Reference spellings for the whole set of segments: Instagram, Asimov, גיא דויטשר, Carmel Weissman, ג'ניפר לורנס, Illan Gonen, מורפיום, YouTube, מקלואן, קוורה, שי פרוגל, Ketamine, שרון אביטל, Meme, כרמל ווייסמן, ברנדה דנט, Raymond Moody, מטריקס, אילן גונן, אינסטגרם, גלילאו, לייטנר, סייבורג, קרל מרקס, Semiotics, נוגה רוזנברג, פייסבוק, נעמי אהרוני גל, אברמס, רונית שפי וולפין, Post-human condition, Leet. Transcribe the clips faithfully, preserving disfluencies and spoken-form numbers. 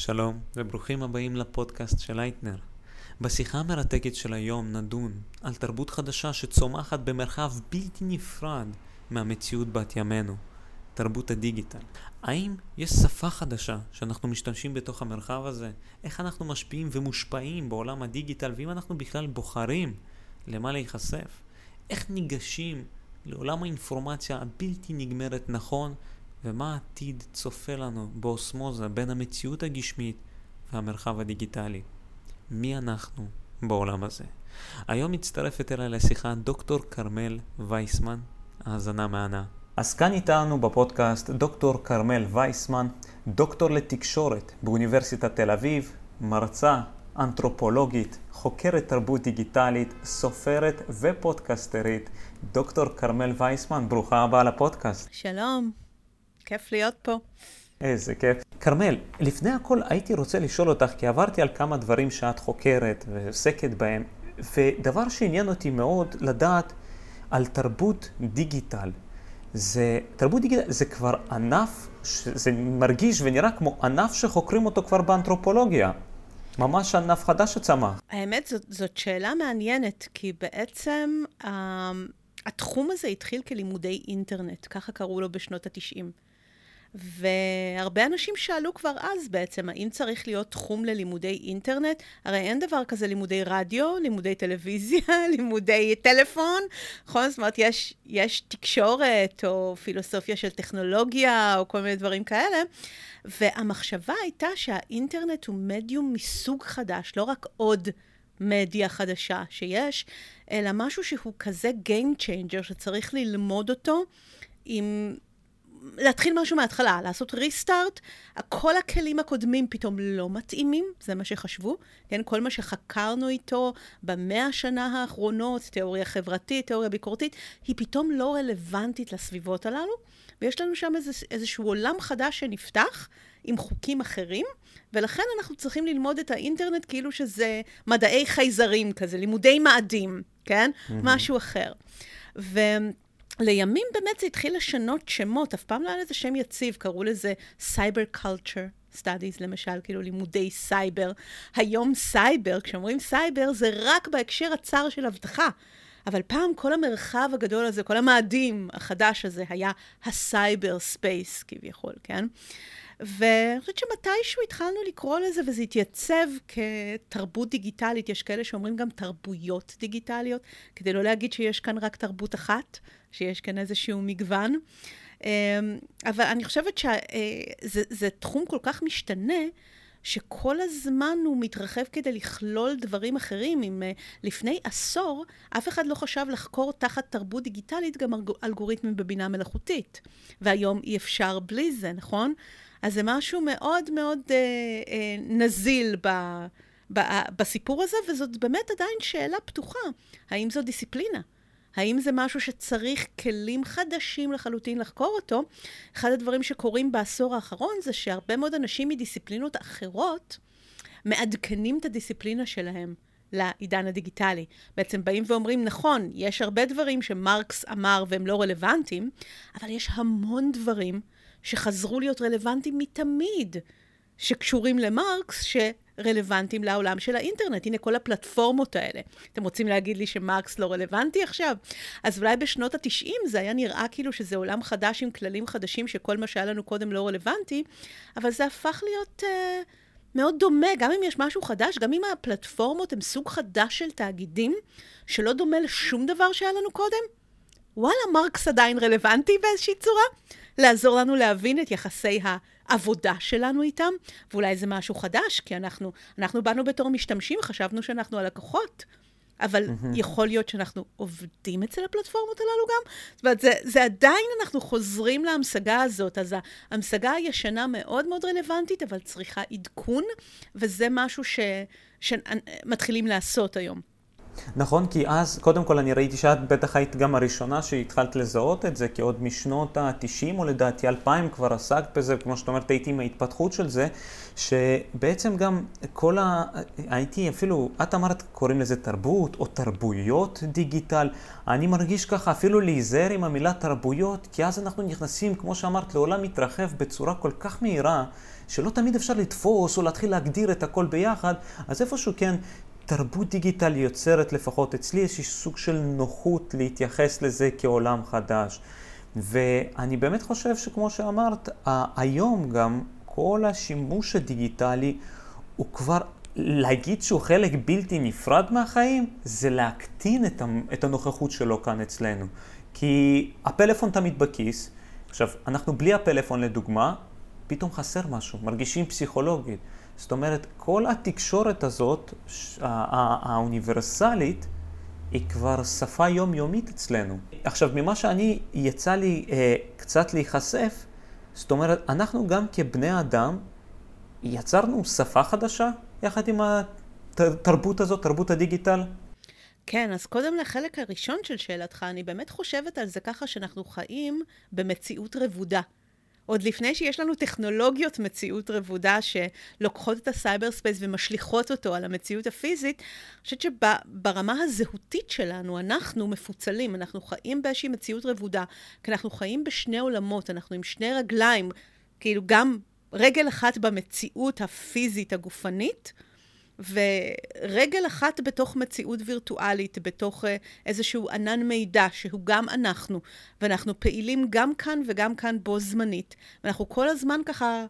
שלום וברוכים הבאים לפודקאסט של לייטנר. בשיחה המרתקת של היום נדון על תרבות חדשה שצומחת במרחב בלתי נפרד מהמציאות בת ימינו, תרבות הדיגיטל. האם יש שפה חדשה שאנחנו משתמשים בתוך המרחב הזה? איך אנחנו משפיעים ומושפעים בעולם הדיגיטל, ואם אנחנו בכלל בוחרים למה להיחשף? איך ניגשים לעולם האינפורמציה הבלתי נגמרת נכון? ומה העתיד צופה לנו באוסמוזה בין המציאות הגשמית והמרחב הדיגיטלי? מי אנחנו בעולם הזה? היום מצטרפת אליי לשיחה דוקטור קרמל וייסמן. האזנה מענה. אז כאן איתנו בפודקאסט דוקטור קרמל וייסמן, דוקטור לתקשורת באוניברסיטת תל אביב, מרצה, אנתרופולוגית, חוקרת תרבות דיגיטלית, סופרת ופודקסטרית. דוקטור קרמל וייסמן, ברוכה הבאה לפודקאסט. שלום. כיף להיות פה. איזה כיף. קרמל, לפני הכל הייתי רוצה לשאול אותך, כי עברתי על כמה דברים שאת חוקרת ועוסקת בהם, ודבר שעניין אותי מאוד לדעת על תרבות דיגיטל. זה, תרבות דיגיטל זה כבר ענף, זה מרגיש ונראה כמו ענף שחוקרים אותו כבר באנתרופולוגיה. ממש ענף חדש שצמח. האמת, זאת, זאת שאלה מעניינת, כי בעצם התחום הזה התחיל כלימודי אינטרנט, ככה קראו לו בשנות התשעים. והרבה אנשים שאלו כבר אז בעצם, האם צריך להיות תחום ללימודי אינטרנט? הרי אין דבר כזה לימודי רדיו, לימודי טלוויזיה, לימודי טלפון. נכון, זאת אומרת, יש, יש תקשורת או פילוסופיה של טכנולוגיה או כל מיני דברים כאלה. והמחשבה הייתה שהאינטרנט הוא מדיום מסוג חדש, לא רק עוד מדיה חדשה שיש, אלא משהו שהוא כזה game changer שצריך ללמוד אותו עם להתחיל משהו מההתחלה, לעשות ריסטארט, כל הכלים הקודמים פתאום לא מתאימים, זה מה שחשבו, כן? כל מה שחקרנו איתו במאה השנה האחרונות, תיאוריה חברתית, תיאוריה ביקורתית, היא פתאום לא רלוונטית לסביבות הללו, ויש לנו שם איזה, איזשהו עולם חדש שנפתח, עם חוקים אחרים, ולכן אנחנו צריכים ללמוד את האינטרנט כאילו שזה מדעי חייזרים כזה, לימודי מאדים, כן? Mm-hmm. משהו אחר. ו... לימים באמת זה התחיל לשנות שמות, אף פעם לא היה איזה שם יציב, קראו לזה Cyber Culture Studies, למשל, כאילו לימודי סייבר. היום סייבר, כשאומרים סייבר, זה רק בהקשר הצר של הבטחה. אבל פעם כל המרחב הגדול הזה, כל המאדים החדש הזה, היה הסייבר ספייס, כביכול, כן? ואני חושבת שמתישהו התחלנו לקרוא לזה, וזה התייצב כתרבות דיגיטלית. יש כאלה שאומרים גם תרבויות דיגיטליות, כדי לא להגיד שיש כאן רק תרבות אחת, שיש כאן איזשהו מגוון. אבל אני חושבת שזה תחום כל כך משתנה, שכל הזמן הוא מתרחב כדי לכלול דברים אחרים. אם לפני עשור, אף אחד לא חשב לחקור תחת תרבות דיגיטלית גם אלגוריתמים בבינה מלאכותית. והיום אי אפשר בלי זה, נכון? אז זה משהו מאוד מאוד אה, אה, נזיל ב, ב, בסיפור הזה, וזאת באמת עדיין שאלה פתוחה. האם זו דיסציפלינה? האם זה משהו שצריך כלים חדשים לחלוטין לחקור אותו? אחד הדברים שקורים בעשור האחרון זה שהרבה מאוד אנשים מדיסציפלינות אחרות מעדכנים את הדיסציפלינה שלהם לעידן הדיגיטלי. בעצם באים ואומרים, נכון, יש הרבה דברים שמרקס אמר והם לא רלוונטיים, אבל יש המון דברים שחזרו להיות רלוונטיים מתמיד, שקשורים למרקס, ש... רלוונטיים לעולם של האינטרנט. הנה כל הפלטפורמות האלה. אתם רוצים להגיד לי שמרקס לא רלוונטי עכשיו? אז אולי בשנות התשעים זה היה נראה כאילו שזה עולם חדש עם כללים חדשים שכל מה שהיה לנו קודם לא רלוונטי, אבל זה הפך להיות uh, מאוד דומה, גם אם יש משהו חדש, גם אם הפלטפורמות הם סוג חדש של תאגידים, שלא דומה לשום דבר שהיה לנו קודם. וואלה, מרקס עדיין רלוונטי באיזושהי צורה? לעזור לנו להבין את יחסי העבודה שלנו איתם, ואולי זה משהו חדש, כי אנחנו, אנחנו באנו בתור משתמשים, חשבנו שאנחנו הלקוחות, אבל mm-hmm. יכול להיות שאנחנו עובדים אצל הפלטפורמות הללו גם, זאת אומרת, זה, זה עדיין אנחנו חוזרים להמשגה הזאת, אז ההמשגה הישנה מאוד מאוד רלוונטית, אבל צריכה עדכון, וזה משהו ש, שמתחילים לעשות היום. נכון, כי אז, קודם כל אני ראיתי שאת בטח היית גם הראשונה שהתחלת לזהות את זה, כי עוד משנות ה-תשעים או לדעתי אלפיים כבר עסקת בזה, כמו שאת אומרת, הייתי עם ההתפתחות של זה, שבעצם גם כל ה... הייתי אפילו, את אמרת, קוראים לזה תרבות או תרבויות דיגיטל, אני מרגיש ככה אפילו להיזהר עם המילה תרבויות, כי אז אנחנו נכנסים, כמו שאמרת, לעולם מתרחב בצורה כל כך מהירה, שלא תמיד אפשר לתפוס או להתחיל להגדיר את הכל ביחד, אז איפשהו כן, תרבות דיגיטל יוצרת לפחות אצלי איזשהו סוג של נוחות להתייחס לזה כעולם חדש. ואני באמת חושב שכמו שאמרת, היום גם כל השימוש הדיגיטלי הוא כבר, להגיד שהוא חלק בלתי נפרד מהחיים, זה להקטין את הנוכחות שלו כאן אצלנו. כי הפלאפון תמיד בכיס. עכשיו, אנחנו בלי הפלאפון לדוגמה, פתאום חסר משהו, מרגישים פסיכולוגית. זאת אומרת, כל התקשורת הזאת, האוניברסלית, היא כבר שפה יומיומית אצלנו. עכשיו, ממה שאני יצא לי קצת להיחשף, זאת אומרת, אנחנו גם כבני אדם יצרנו שפה חדשה יחד עם התרבות הזאת, תרבות הדיגיטל. כן, אז קודם לחלק הראשון של שאלתך, אני באמת חושבת על זה ככה שאנחנו חיים במציאות רבודה. עוד לפני שיש לנו טכנולוגיות מציאות רבודה שלוקחות את הסייבר ספייס ומשליכות אותו על המציאות הפיזית, אני חושבת שברמה הזהותית שלנו אנחנו מפוצלים, אנחנו חיים באיזושהי מציאות רבודה, כי אנחנו חיים בשני עולמות, אנחנו עם שני רגליים, כאילו גם רגל אחת במציאות הפיזית הגופנית, ורגל אחת בתוך מציאות וירטואלית, בתוך איזשהו ענן מידע שהוא גם אנחנו, ואנחנו פעילים גם כאן וגם כאן בו זמנית, ואנחנו כל הזמן ככה,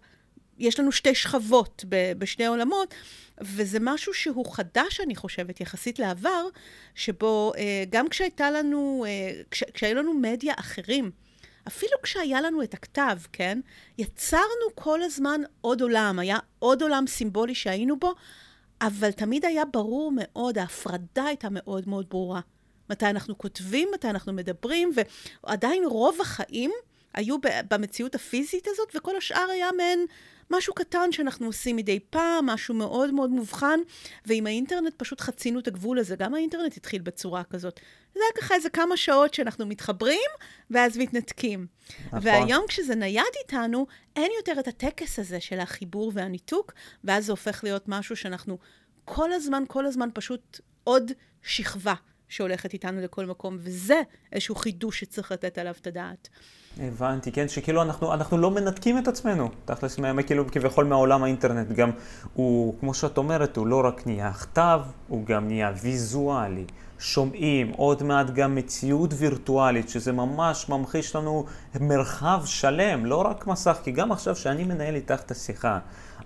יש לנו שתי שכבות בשני עולמות, וזה משהו שהוא חדש, אני חושבת, יחסית לעבר, שבו גם כשהייתה לנו, כש, כשהיה לנו מדיה אחרים, אפילו כשהיה לנו את הכתב, כן, יצרנו כל הזמן עוד עולם, היה עוד עולם סימבולי שהיינו בו, אבל תמיד היה ברור מאוד, ההפרדה הייתה מאוד מאוד ברורה. מתי אנחנו כותבים, מתי אנחנו מדברים, ועדיין רוב החיים היו במציאות הפיזית הזאת, וכל השאר היה מעין משהו קטן שאנחנו עושים מדי פעם, משהו מאוד מאוד מובחן, ועם האינטרנט פשוט חצינו את הגבול הזה, גם האינטרנט התחיל בצורה כזאת. זה היה ככה איזה כמה שעות שאנחנו מתחברים, ואז מתנתקים. נכון. והיום כשזה נייד איתנו, אין יותר את הטקס הזה של החיבור והניתוק, ואז זה הופך להיות משהו שאנחנו כל הזמן, כל הזמן פשוט עוד שכבה שהולכת איתנו לכל מקום, וזה איזשהו חידוש שצריך לתת עליו את הדעת. הבנתי, כן, שכאילו אנחנו, אנחנו לא מנתקים את עצמנו, תכלס, כאילו, כביכול מהעולם האינטרנט, גם הוא, כמו שאת אומרת, הוא לא רק נהיה הכתב, הוא גם נהיה ויזואלי. שומעים, עוד מעט גם מציאות וירטואלית, שזה ממש ממחיש לנו מרחב שלם, לא רק מסך, כי גם עכשיו שאני מנהל איתך את השיחה,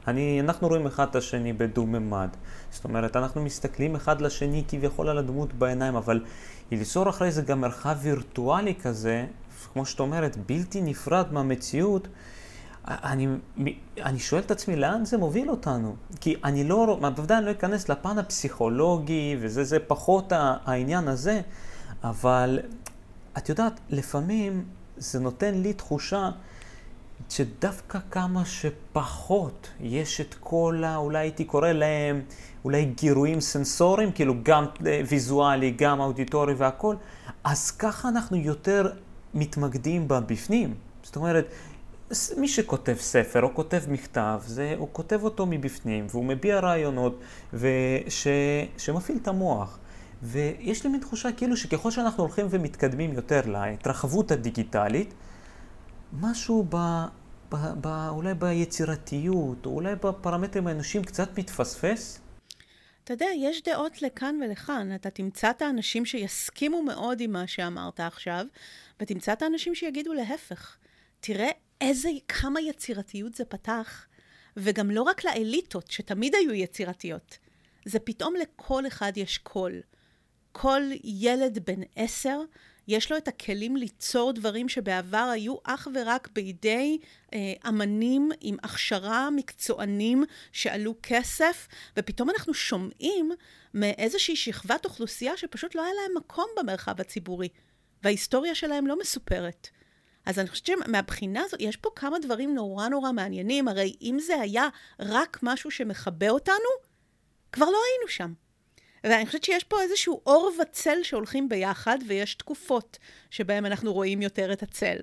אני, אנחנו רואים אחד את השני בדו-ממד. זאת אומרת, אנחנו מסתכלים אחד לשני כביכול על הדמות בעיניים, אבל ליצור אחרי זה גם מרחב וירטואלי כזה, כמו שאת אומרת, בלתי נפרד מהמציאות, אני, אני שואל את עצמי, לאן זה מוביל אותנו? כי אני לא, בוודאי אני לא אכנס לפן הפסיכולוגי, וזה זה פחות העניין הזה, אבל את יודעת, לפעמים זה נותן לי תחושה שדווקא כמה שפחות יש את כל, אולי הייתי קורא להם, אולי גירויים סנסוריים, כאילו גם ויזואלי, גם אודיטורי והכל, אז ככה אנחנו יותר מתמקדים בבפנים. זאת אומרת, מי שכותב ספר או כותב מכתב, זה, הוא כותב אותו מבפנים, והוא מביע רעיונות וש, שמפעיל את המוח. ויש לי מין תחושה כאילו שככל שאנחנו הולכים ומתקדמים יותר להתרחבות הדיגיטלית, משהו ב, ב, ב, אולי ביצירתיות, או אולי בפרמטרים האנושיים קצת מתפספס. אתה יודע, יש דעות לכאן ולכאן. אתה תמצא את האנשים שיסכימו מאוד עם מה שאמרת עכשיו, ותמצא את האנשים שיגידו להפך. תראה, איזה, כמה יצירתיות זה פתח, וגם לא רק לאליטות, שתמיד היו יצירתיות. זה פתאום לכל אחד יש קול. כל ילד בן עשר, יש לו את הכלים ליצור דברים שבעבר היו אך ורק בידי אה, אמנים עם הכשרה, מקצוענים שעלו כסף, ופתאום אנחנו שומעים מאיזושהי שכבת אוכלוסייה שפשוט לא היה להם מקום במרחב הציבורי, וההיסטוריה שלהם לא מסופרת. אז אני חושבת שמהבחינה הזאת, יש פה כמה דברים נורא נורא מעניינים, הרי אם זה היה רק משהו שמחבא אותנו, כבר לא היינו שם. ואני חושבת שיש פה איזשהו אור וצל שהולכים ביחד, ויש תקופות שבהן אנחנו רואים יותר את הצל.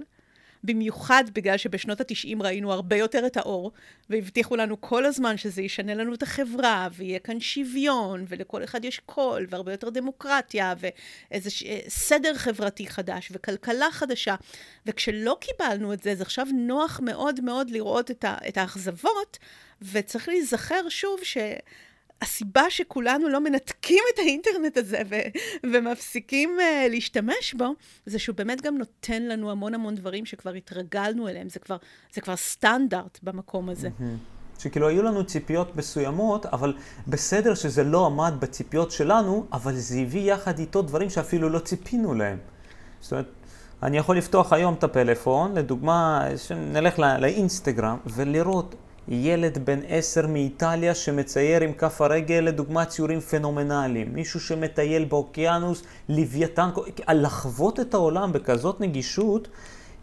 במיוחד בגלל שבשנות התשעים ראינו הרבה יותר את האור, והבטיחו לנו כל הזמן שזה ישנה לנו את החברה, ויהיה כאן שוויון, ולכל אחד יש קול, והרבה יותר דמוקרטיה, ואיזה סדר חברתי חדש, וכלכלה חדשה. וכשלא קיבלנו את זה, אז עכשיו נוח מאוד מאוד לראות את, ה- את האכזבות, וצריך להיזכר שוב ש... הסיבה שכולנו לא מנתקים את האינטרנט הזה ו- ומפסיקים uh, להשתמש בו, זה שהוא באמת גם נותן לנו המון המון דברים שכבר התרגלנו אליהם, זה כבר, זה כבר סטנדרט במקום הזה. Mm-hmm. שכאילו היו לנו ציפיות מסוימות, אבל בסדר שזה לא עמד בציפיות שלנו, אבל זה הביא יחד איתו דברים שאפילו לא ציפינו להם. זאת אומרת, אני יכול לפתוח היום את הפלאפון, לדוגמה, שנלך לא, לאינסטגרם ולראות, ילד בן עשר מאיטליה שמצייר עם כף הרגל לדוגמה ציורים פנומנליים, מישהו שמטייל באוקיינוס, לוויתן, לחוות את העולם בכזאת נגישות.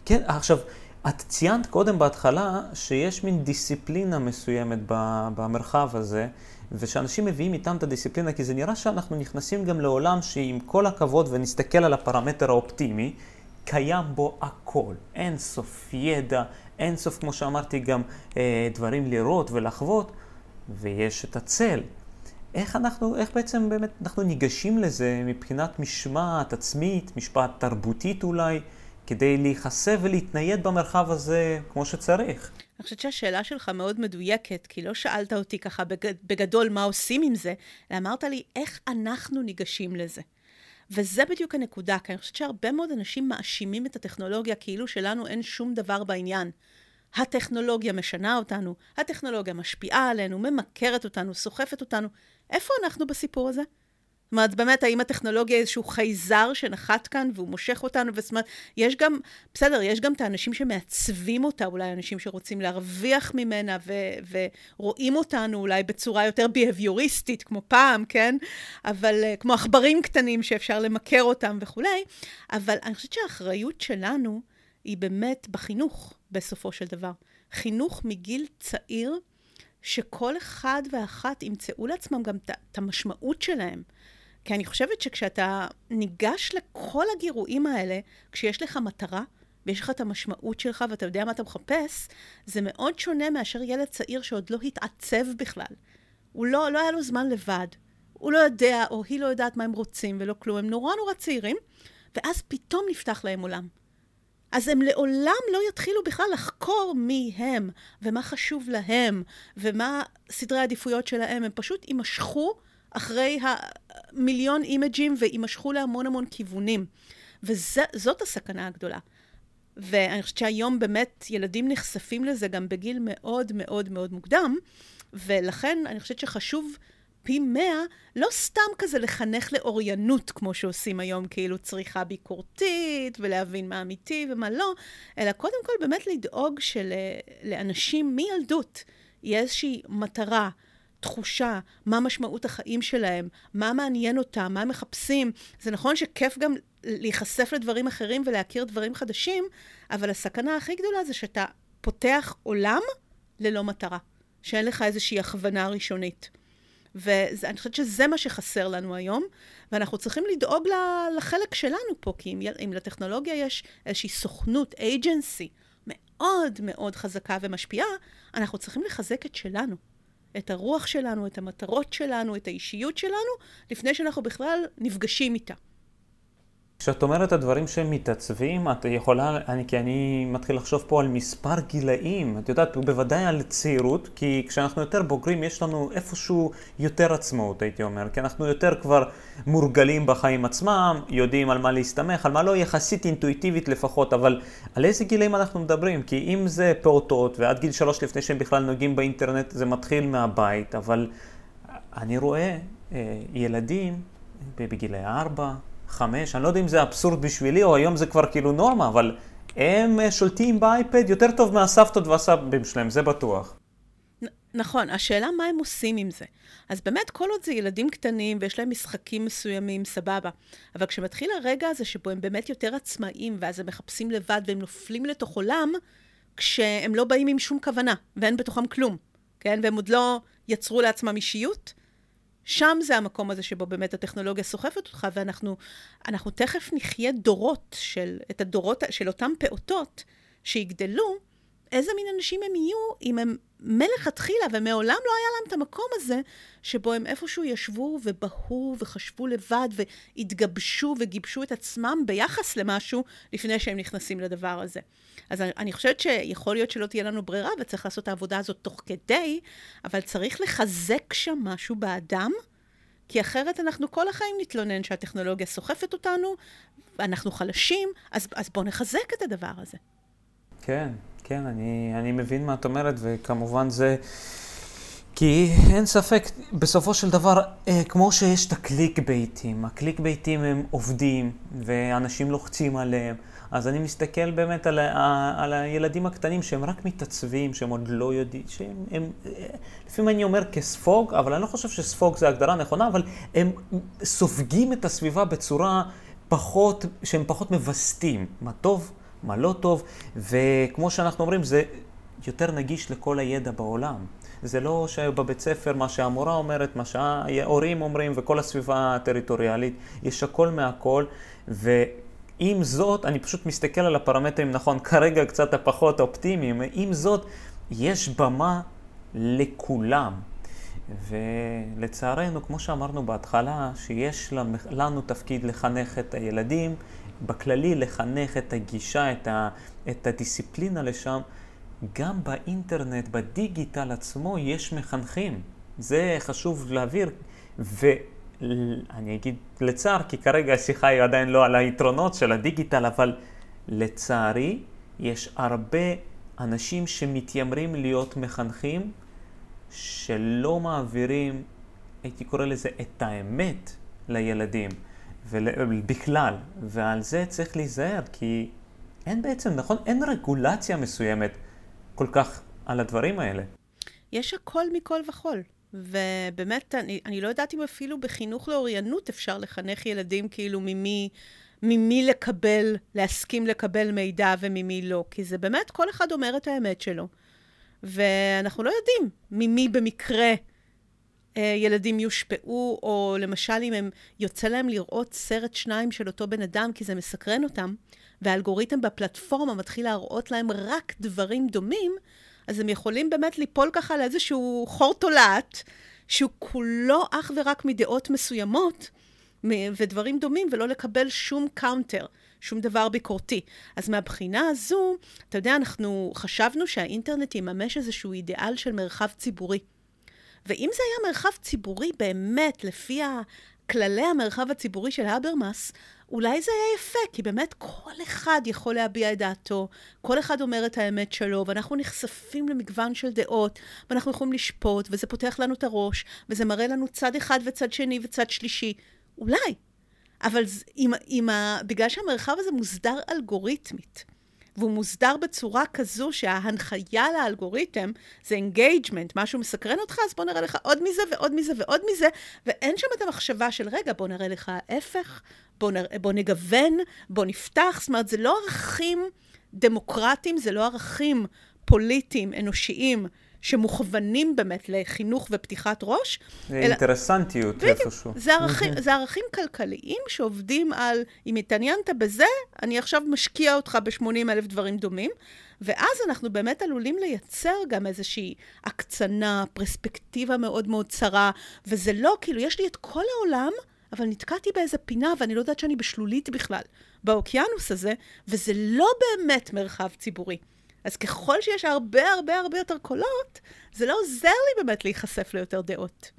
כן, עכשיו, את ציינת קודם בהתחלה שיש מין דיסציפלינה מסוימת במרחב הזה, ושאנשים מביאים איתם את הדיסציפלינה, כי זה נראה שאנחנו נכנסים גם לעולם שעם כל הכבוד, ונסתכל על הפרמטר האופטימי, קיים בו הכל, אין סוף ידע, אין סוף, כמו שאמרתי, גם אה, דברים לראות ולחוות, ויש את הצל. איך אנחנו, איך בעצם באמת אנחנו ניגשים לזה מבחינת משמעת עצמית, משמעת תרבותית אולי, כדי להיחשף ולהתנייד במרחב הזה כמו שצריך? אני חושבת שהשאלה שלך מאוד מדויקת, כי לא שאלת אותי ככה בגדול מה עושים עם זה, אלא אמרת לי איך אנחנו ניגשים לזה. וזה בדיוק הנקודה, כי אני חושבת שהרבה מאוד אנשים מאשימים את הטכנולוגיה, כאילו שלנו אין שום דבר בעניין. הטכנולוגיה משנה אותנו, הטכנולוגיה משפיעה עלינו, ממכרת אותנו, סוחפת אותנו. איפה אנחנו בסיפור הזה? זאת אומרת, באמת, האם הטכנולוגיה איזשהו חייזר שנחת כאן והוא מושך אותנו, וזאת אומרת, יש גם, בסדר, יש גם את האנשים שמעצבים אותה, אולי אנשים שרוצים להרוויח ממנה, ו- ורואים אותנו אולי בצורה יותר ביהביוריסטית, כמו פעם, כן? אבל uh, כמו עכברים קטנים שאפשר למכר אותם וכולי, אבל אני חושבת שהאחריות שלנו היא באמת בחינוך, בסופו של דבר. חינוך מגיל צעיר, שכל אחד ואחת ימצאו לעצמם גם את המשמעות שלהם. כי אני חושבת שכשאתה ניגש לכל הגירויים האלה, כשיש לך מטרה, ויש לך את המשמעות שלך, ואתה יודע מה אתה מחפש, זה מאוד שונה מאשר ילד צעיר שעוד לא התעצב בכלל. הוא לא, לא היה לו זמן לבד. הוא לא יודע, או היא לא יודעת מה הם רוצים, ולא כלום. הם נורא נורא צעירים, ואז פתאום נפתח להם עולם. אז הם לעולם לא יתחילו בכלל לחקור מי הם, ומה חשוב להם, ומה סדרי העדיפויות שלהם. הם פשוט יימשכו אחרי המיליון אימג'ים, ויימשכו להמון המון כיוונים. וזאת הסכנה הגדולה. ואני חושבת שהיום באמת ילדים נחשפים לזה גם בגיל מאוד מאוד מאוד מוקדם, ולכן אני חושבת שחשוב פי מאה, לא סתם כזה לחנך לאוריינות, כמו שעושים היום, כאילו צריכה ביקורתית, ולהבין מה אמיתי ומה לא, אלא קודם כל באמת לדאוג שלאנשים מילדות יהיה איזושהי מטרה, תחושה, מה משמעות החיים שלהם, מה מעניין אותם, מה מחפשים. זה נכון שכיף גם להיחשף לדברים אחרים ולהכיר דברים חדשים, אבל הסכנה הכי גדולה זה שאתה פותח עולם ללא מטרה, שאין לך איזושהי הכוונה ראשונית. ואני חושבת שזה מה שחסר לנו היום, ואנחנו צריכים לדאוג לחלק שלנו פה, כי אם, אם לטכנולוגיה יש איזושהי סוכנות, agency, מאוד מאוד חזקה ומשפיעה, אנחנו צריכים לחזק את שלנו, את הרוח שלנו, את המטרות שלנו, את האישיות שלנו, לפני שאנחנו בכלל נפגשים איתה. כשאת אומרת הדברים שמתעצבים, את יכולה, אני, כי אני מתחיל לחשוב פה על מספר גילאים, את יודעת, בוודאי על צעירות, כי כשאנחנו יותר בוגרים יש לנו איפשהו יותר עצמאות, הייתי אומר, כי אנחנו יותר כבר מורגלים בחיים עצמם, יודעים על מה להסתמך, על מה לא יחסית אינטואיטיבית לפחות, אבל על איזה גילאים אנחנו מדברים? כי אם זה פעוטות ועד גיל שלוש לפני שהם בכלל נוגעים באינטרנט, זה מתחיל מהבית, אבל אני רואה אה, ילדים בגילי ארבע, חמש, אני לא יודע אם זה אבסורד בשבילי, או היום זה כבר כאילו נורמה, אבל הם שולטים באייפד יותר טוב מהסבתות והסבים שלהם, זה בטוח. נכון, השאלה מה הם עושים עם זה. אז באמת כל עוד זה ילדים קטנים, ויש להם משחקים מסוימים, סבבה. אבל כשמתחיל הרגע הזה שבו הם באמת יותר עצמאים, ואז הם מחפשים לבד, והם נופלים לתוך עולם, כשהם לא באים עם שום כוונה, ואין בתוכם כלום, כן? והם עוד לא יצרו לעצמם אישיות, שם זה המקום הזה שבו באמת הטכנולוגיה סוחפת אותך, ואנחנו אנחנו תכף נחיה דורות של, את הדורות של אותם פעוטות שיגדלו, איזה מין אנשים הם יהיו אם הם מלכתחילה, ומעולם לא היה להם את המקום הזה, שבו הם איפשהו ישבו ובהו וחשבו לבד, והתגבשו וגיבשו את עצמם ביחס למשהו, לפני שהם נכנסים לדבר הזה. אז אני חושבת שיכול להיות שלא תהיה לנו ברירה, וצריך לעשות את העבודה הזאת תוך כדי, אבל צריך לחזק שם משהו באדם, כי אחרת אנחנו כל החיים נתלונן שהטכנולוגיה סוחפת אותנו, אנחנו חלשים, אז, אז בואו נחזק את הדבר הזה. כן. כן, אני, אני מבין מה את אומרת, וכמובן זה, כי אין ספק, בסופו של דבר, אה, כמו שיש את הקליק ביתים, הקליק ביתים הם עובדים, ואנשים לוחצים עליהם, אז אני מסתכל באמת על, ה, על הילדים הקטנים שהם רק מתעצבים, שהם עוד לא יודעים, שהם, הם, לפעמים אני אומר כספוג, אבל אני לא חושב שספוג זה הגדרה נכונה, אבל הם סופגים את הסביבה בצורה פחות, שהם פחות מבסטים, מה טוב? מה לא טוב, וכמו שאנחנו אומרים, זה יותר נגיש לכל הידע בעולם. זה לא שבבית ספר מה שהמורה אומרת, מה שההורים אומרים, וכל הסביבה הטריטוריאלית, יש הכל מהכל, ועם זאת, אני פשוט מסתכל על הפרמטרים, נכון, כרגע קצת הפחות אופטימיים, עם זאת, יש במה לכולם. ולצערנו, כמו שאמרנו בהתחלה, שיש לנו תפקיד לחנך את הילדים, בכללי לחנך את הגישה, את, ה, את הדיסציפלינה לשם, גם באינטרנט, בדיגיטל עצמו, יש מחנכים. זה חשוב להעביר, ואני אגיד לצער, כי כרגע השיחה היא עדיין לא על היתרונות של הדיגיטל, אבל לצערי, יש הרבה אנשים שמתיימרים להיות מחנכים, שלא מעבירים, הייתי קורא לזה, את האמת לילדים. ובכלל, ועל זה צריך להיזהר, כי אין בעצם, נכון, אין רגולציה מסוימת כל כך על הדברים האלה. יש הכל מכל וכל, ובאמת, אני, אני לא יודעת אם אפילו בחינוך לאוריינות אפשר לחנך ילדים כאילו ממי, ממי לקבל, להסכים לקבל מידע וממי לא, כי זה באמת כל אחד אומר את האמת שלו, ואנחנו לא יודעים ממי במקרה ילדים יושפעו, או למשל אם הם יוצא להם לראות סרט שניים של אותו בן אדם, כי זה מסקרן אותם, והאלגוריתם בפלטפורמה מתחיל להראות להם רק דברים דומים, אז הם יכולים באמת ליפול ככה לאיזשהו חור תולעת, שהוא כולו אך ורק מדעות מסוימות, ודברים דומים, ולא לקבל שום קאונטר, שום דבר ביקורתי. אז מהבחינה הזו, אתה יודע, אנחנו חשבנו שהאינטרנט יממש איזשהו אידיאל של מרחב ציבורי. ואם זה היה מרחב ציבורי באמת, לפי כללי המרחב הציבורי של האברמס, אולי זה היה יפה, כי באמת כל אחד יכול להביע את דעתו, כל אחד אומר את האמת שלו, ואנחנו נחשפים למגוון של דעות, ואנחנו יכולים לשפוט, וזה פותח לנו את הראש, וזה מראה לנו צד אחד וצד שני וצד שלישי. אולי. אבל עם, עם ה... בגלל שהמרחב הזה מוסדר אלגוריתמית, והוא מוסדר בצורה כזו שההנחיה לאלגוריתם זה engagement, משהו מסקרן אותך, אז בוא נראה לך עוד מזה ועוד מזה ועוד מזה, ואין שם את המחשבה של רגע, בוא נראה לך ההפך, בוא, נרא... בוא נגוון, בוא נפתח, זאת אומרת, זה לא ערכים דמוקרטיים, זה לא ערכים פוליטיים, אנושיים, שמוכוונים באמת לחינוך ופתיחת ראש. זה אלא... אינטרסנטיות איפשהו. זה ערכים, זה ערכים כלכליים שעובדים על, אם התעניינת בזה, אני עכשיו משקיע אותך ב-שמונים אלף דברים דומים, ואז אנחנו באמת עלולים לייצר גם איזושהי הקצנה, פרספקטיבה מאוד מאוד צרה, וזה לא, כאילו, יש לי את כל העולם, אבל נתקעתי באיזה פינה, ואני לא יודעת שאני בשלולית בכלל, באוקיינוס הזה, וזה לא באמת מרחב ציבורי. אז ככל שיש הרבה הרבה הרבה יותר קולות, זה לא עוזר לי באמת להיחשף ליותר דעות.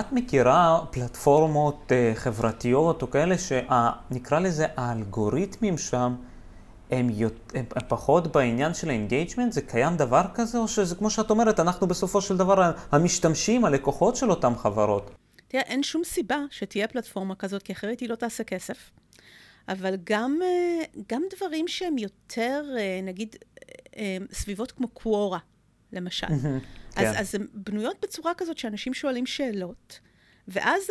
את מכירה פלטפורמות חברתיות או כאלה שנקרא לזה האלגוריתמים שם, הם, הם פחות בעניין של האינגייג'מנט? זה קיים דבר כזה? או שזה כמו שאת אומרת, אנחנו בסופו של דבר המשתמשים, הלקוחות של אותן חברות? תראה, אין שום סיבה שתהיה פלטפורמה כזאת, כי אחרת היא לא תעשה כסף. אבל גם, גם דברים שהם יותר, נגיד, סביבות כמו קוורה, למשל. אז, אז הן בנויות בצורה כזאת שאנשים שואלים שאלות, ואז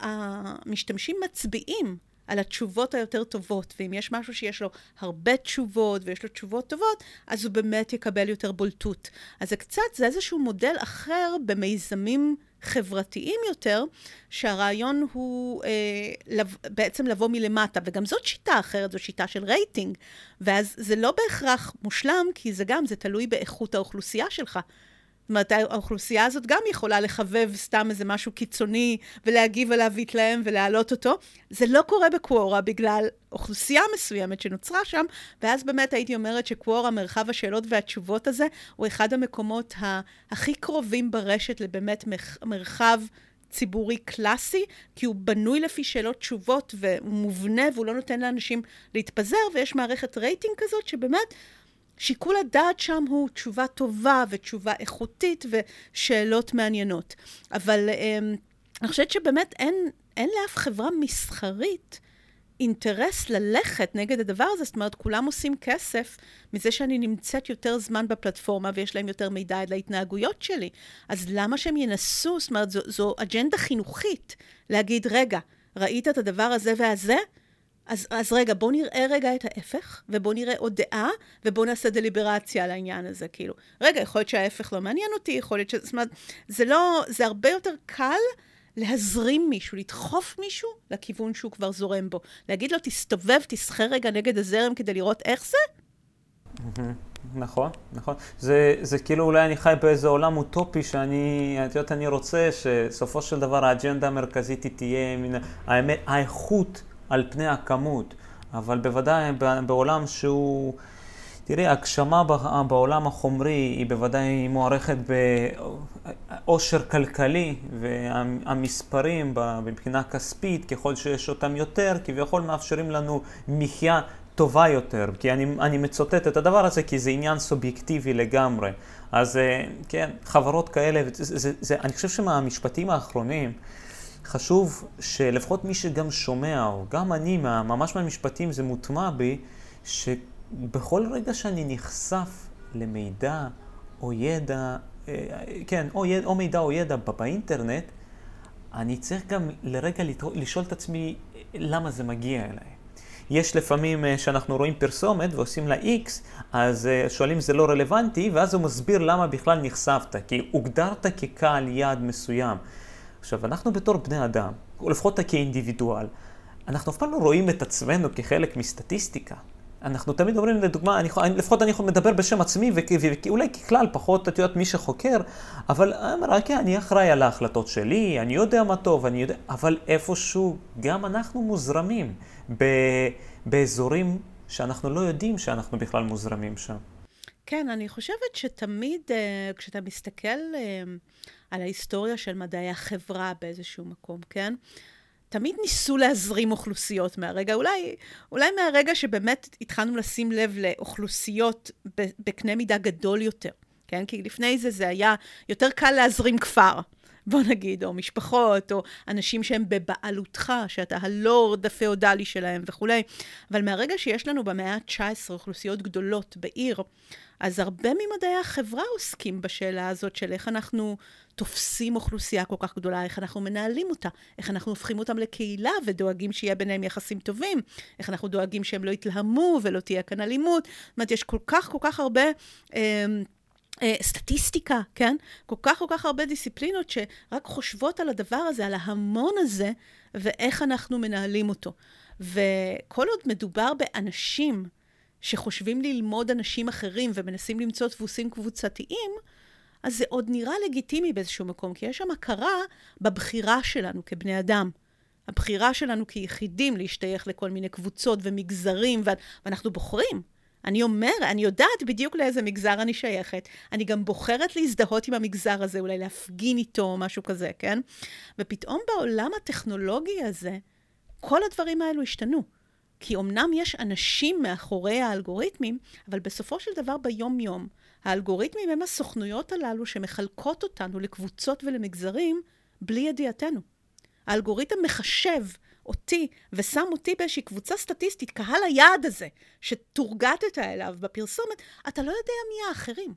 המשתמשים מצביעים על התשובות היותר טובות, ואם יש משהו שיש לו הרבה תשובות, ויש לו תשובות טובות, אז הוא באמת יקבל יותר בולטות. אז זה קצת, זה איזשהו מודל אחר במיזמים חברתיים יותר, שהרעיון הוא אה, לב, בעצם לבוא מלמטה, וגם זאת שיטה אחרת, זו שיטה של רייטינג, ואז זה לא בהכרח מושלם, כי זה גם, זה תלוי באיכות האוכלוסייה שלך. זאת אומרת, האוכלוסייה הזאת גם יכולה לחבב סתם איזה משהו קיצוני, ולהגיב עליו והתלהם ולהעלות אותו. זה לא קורה בקוורה בגלל אוכלוסייה מסוימת שנוצרה שם, ואז באמת הייתי אומרת שקוורה, מרחב השאלות והתשובות הזה, הוא אחד המקומות הכי קרובים ברשת לבאמת מרחב ציבורי קלאסי, כי הוא בנוי לפי שאלות תשובות, והוא מובנה והוא לא נותן לאנשים להתפזר, ויש מערכת רייטינג כזאת שבאמת, שיקול הדעת שם הוא תשובה טובה ותשובה איכותית ושאלות מעניינות. אבל אמ, אני חושבת שבאמת אין, אין לאף חברה מסחרית אינטרס ללכת נגד הדבר הזה. זאת אומרת, כולם עושים כסף מזה שאני נמצאת יותר זמן בפלטפורמה ויש להם יותר מידע על ההתנהגויות שלי. אז למה שהם ינסו? זאת אומרת, זו, זו אג'נדה חינוכית להגיד, רגע, ראית את הדבר הזה והזה? אז, אז רגע, בוא נראה רגע את ההפך, ובוא נראה עוד דעה, ובוא נעשה דליברציה על העניין הזה, כאילו. רגע, יכול להיות שההפך לא מעניין אותי, יכול להיות ש... זאת אומרת, זה לא... זה הרבה יותר קל להזרים מישהו, לדחוף מישהו לכיוון שהוא כבר זורם בו. להגיד לו, תסתובב, תסחה רגע נגד הזרם כדי לראות איך זה? נכון, נכון. זה, זה כאילו אולי אני חי באיזה עולם אוטופי שאני, את יודעת, אני רוצה שסופו של דבר האג'נדה המרכזית תהיה מן האמת, האיכות על פני הכמות, אבל בוודאי בעולם שהוא, תראי, הגשמה בעולם החומרי היא בוודאי מוערכת באושר כלכלי, והמספרים מבחינה כספית, ככל שיש אותם יותר, כביכול מאפשרים לנו מחיה טובה יותר, כי אני, אני מצוטט את הדבר הזה, כי זה עניין סובייקטיבי לגמרי. אז כן, חברות כאלה, זה, זה, זה, אני חושב שמהמשפטים האחרונים, חשוב שלפחות מי שגם שומע, או גם אני, ממש מהמשפטים, זה מוטמע בי, שבכל רגע שאני נחשף למידע או ידע, כן, או, ידע, או מידע או ידע באינטרנט, אני צריך גם לרגע לשאול את עצמי למה זה מגיע אליי. יש לפעמים שאנחנו רואים פרסומת ועושים לה X, אז שואלים זה לא רלוונטי, ואז הוא מסביר למה בכלל נחשפת, כי הוגדרת כקהל יעד מסוים. עכשיו, אנחנו בתור בני אדם, או לפחות כאינדיבידואל, אנחנו אף פעם לא רואים את עצמנו כחלק מסטטיסטיקה. אנחנו תמיד אומרים, לדוגמה, אני, לפחות אני יכול מדבר בשם עצמי, ואולי ככלל פחות, את יודעת, מי שחוקר, אבל אני אחראי על ההחלטות שלי, אני יודע מה טוב, אני יודע, אבל איפשהו גם אנחנו מוזרמים באזורים שאנחנו לא יודעים שאנחנו בכלל מוזרמים שם. כן, אני חושבת שתמיד, כשאתה מסתכל על ההיסטוריה של מדעי החברה באיזשהו מקום, כן? תמיד ניסו להזרים אוכלוסיות מהרגע, אולי, אולי מהרגע שבאמת התחלנו לשים לב לאוכלוסיות בקנה מידה גדול יותר, כן? כי לפני זה זה היה יותר קל להזרים כפר. בוא נגיד, או משפחות, או אנשים שהם בבעלותך, שאתה הלורד הפאודלי שלהם וכו'. אבל מהרגע שיש לנו במאה ה-תשע עשרה אוכלוסיות גדולות בעיר, אז הרבה ממדעי החברה עוסקים בשאלה הזאת של איך אנחנו תופסים אוכלוסייה כל כך גדולה, איך אנחנו מנהלים אותה, איך אנחנו הופכים אותם לקהילה ודואגים שיהיה ביניהם יחסים טובים, איך אנחנו דואגים שהם לא יתלהמו ולא תהיה כאן אלימות. זאת אומרת, יש כל כך כל כך הרבה... אה, סטטיסטיקה, כן? כל כך כל כך הרבה דיסציפלינות שרק חושבות על הדבר הזה, על ההמון הזה, ואיך אנחנו מנהלים אותו. וכל עוד מדובר באנשים שחושבים ללמוד אנשים אחרים ומנסים למצוא דפוסים קבוצתיים, אז זה עוד נראה לגיטימי באיזשהו מקום, כי יש שם הכרה בבחירה שלנו כבני אדם. הבחירה שלנו כיחידים להשתייך לכל מיני קבוצות ומגזרים, ואנחנו בוחרים. אני אומר, אני יודעת בדיוק לאיזה מגזר אני שייכת, אני גם בוחרת להזדהות עם המגזר הזה, אולי להפגין איתו או משהו כזה, כן? ופתאום בעולם הטכנולוגי הזה, כל הדברים האלו השתנו. כי אמנם יש אנשים מאחורי האלגוריתמים, אבל בסופו של דבר ביום-יום, האלגוריתמים הם הסוכנויות הללו שמחלקות אותנו לקבוצות ולמגזרים בלי ידיעתנו. האלגוריתם מחשב אותי, ושם אותי באיזושהי קבוצה סטטיסטית, קהל היעד הזה, שתורגטת אליו בפרסומת, אתה לא יודע מי האחרים.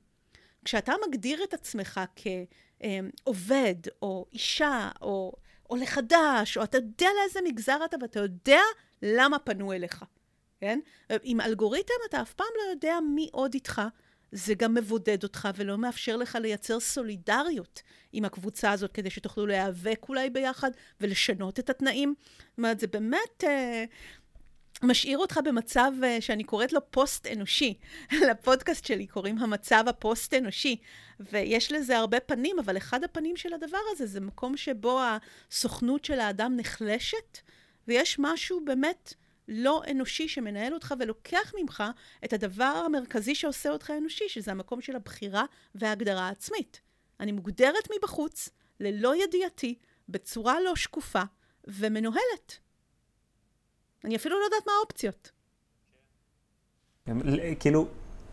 כשאתה מגדיר את עצמך כעובד, או אישה, או, או לחדש, או אתה יודע לאיזה מגזר אתה, ואתה יודע למה פנו אליך, כן? עם אלגוריתם אתה אף פעם לא יודע מי עוד איתך, זה גם מבודד אותך ולא מאפשר לך לייצר סולידריות עם הקבוצה הזאת, כדי שתוכלו להיאבק אולי ביחד ולשנות את התנאים. זאת אומרת, זה באמת אה, משאיר אותך במצב אה, שאני קוראת לו פוסט-אנושי. לפודקאסט שלי קוראים המצב הפוסט-אנושי, ויש לזה הרבה פנים, אבל אחד הפנים של הדבר הזה זה מקום שבו הסוכנות של האדם נחלשת, ויש משהו באמת לא אנושי שמנהל אותך ולוקח ממך את הדבר המרכזי שעושה אותך אנושי, שזה המקום של הבחירה וההגדרה העצמית. אני מוגדרת מבחוץ, ללא ידיעתי, בצורה לא שקופה ומנוהלת. אני אפילו לא יודעת מה האופציות. כאילו,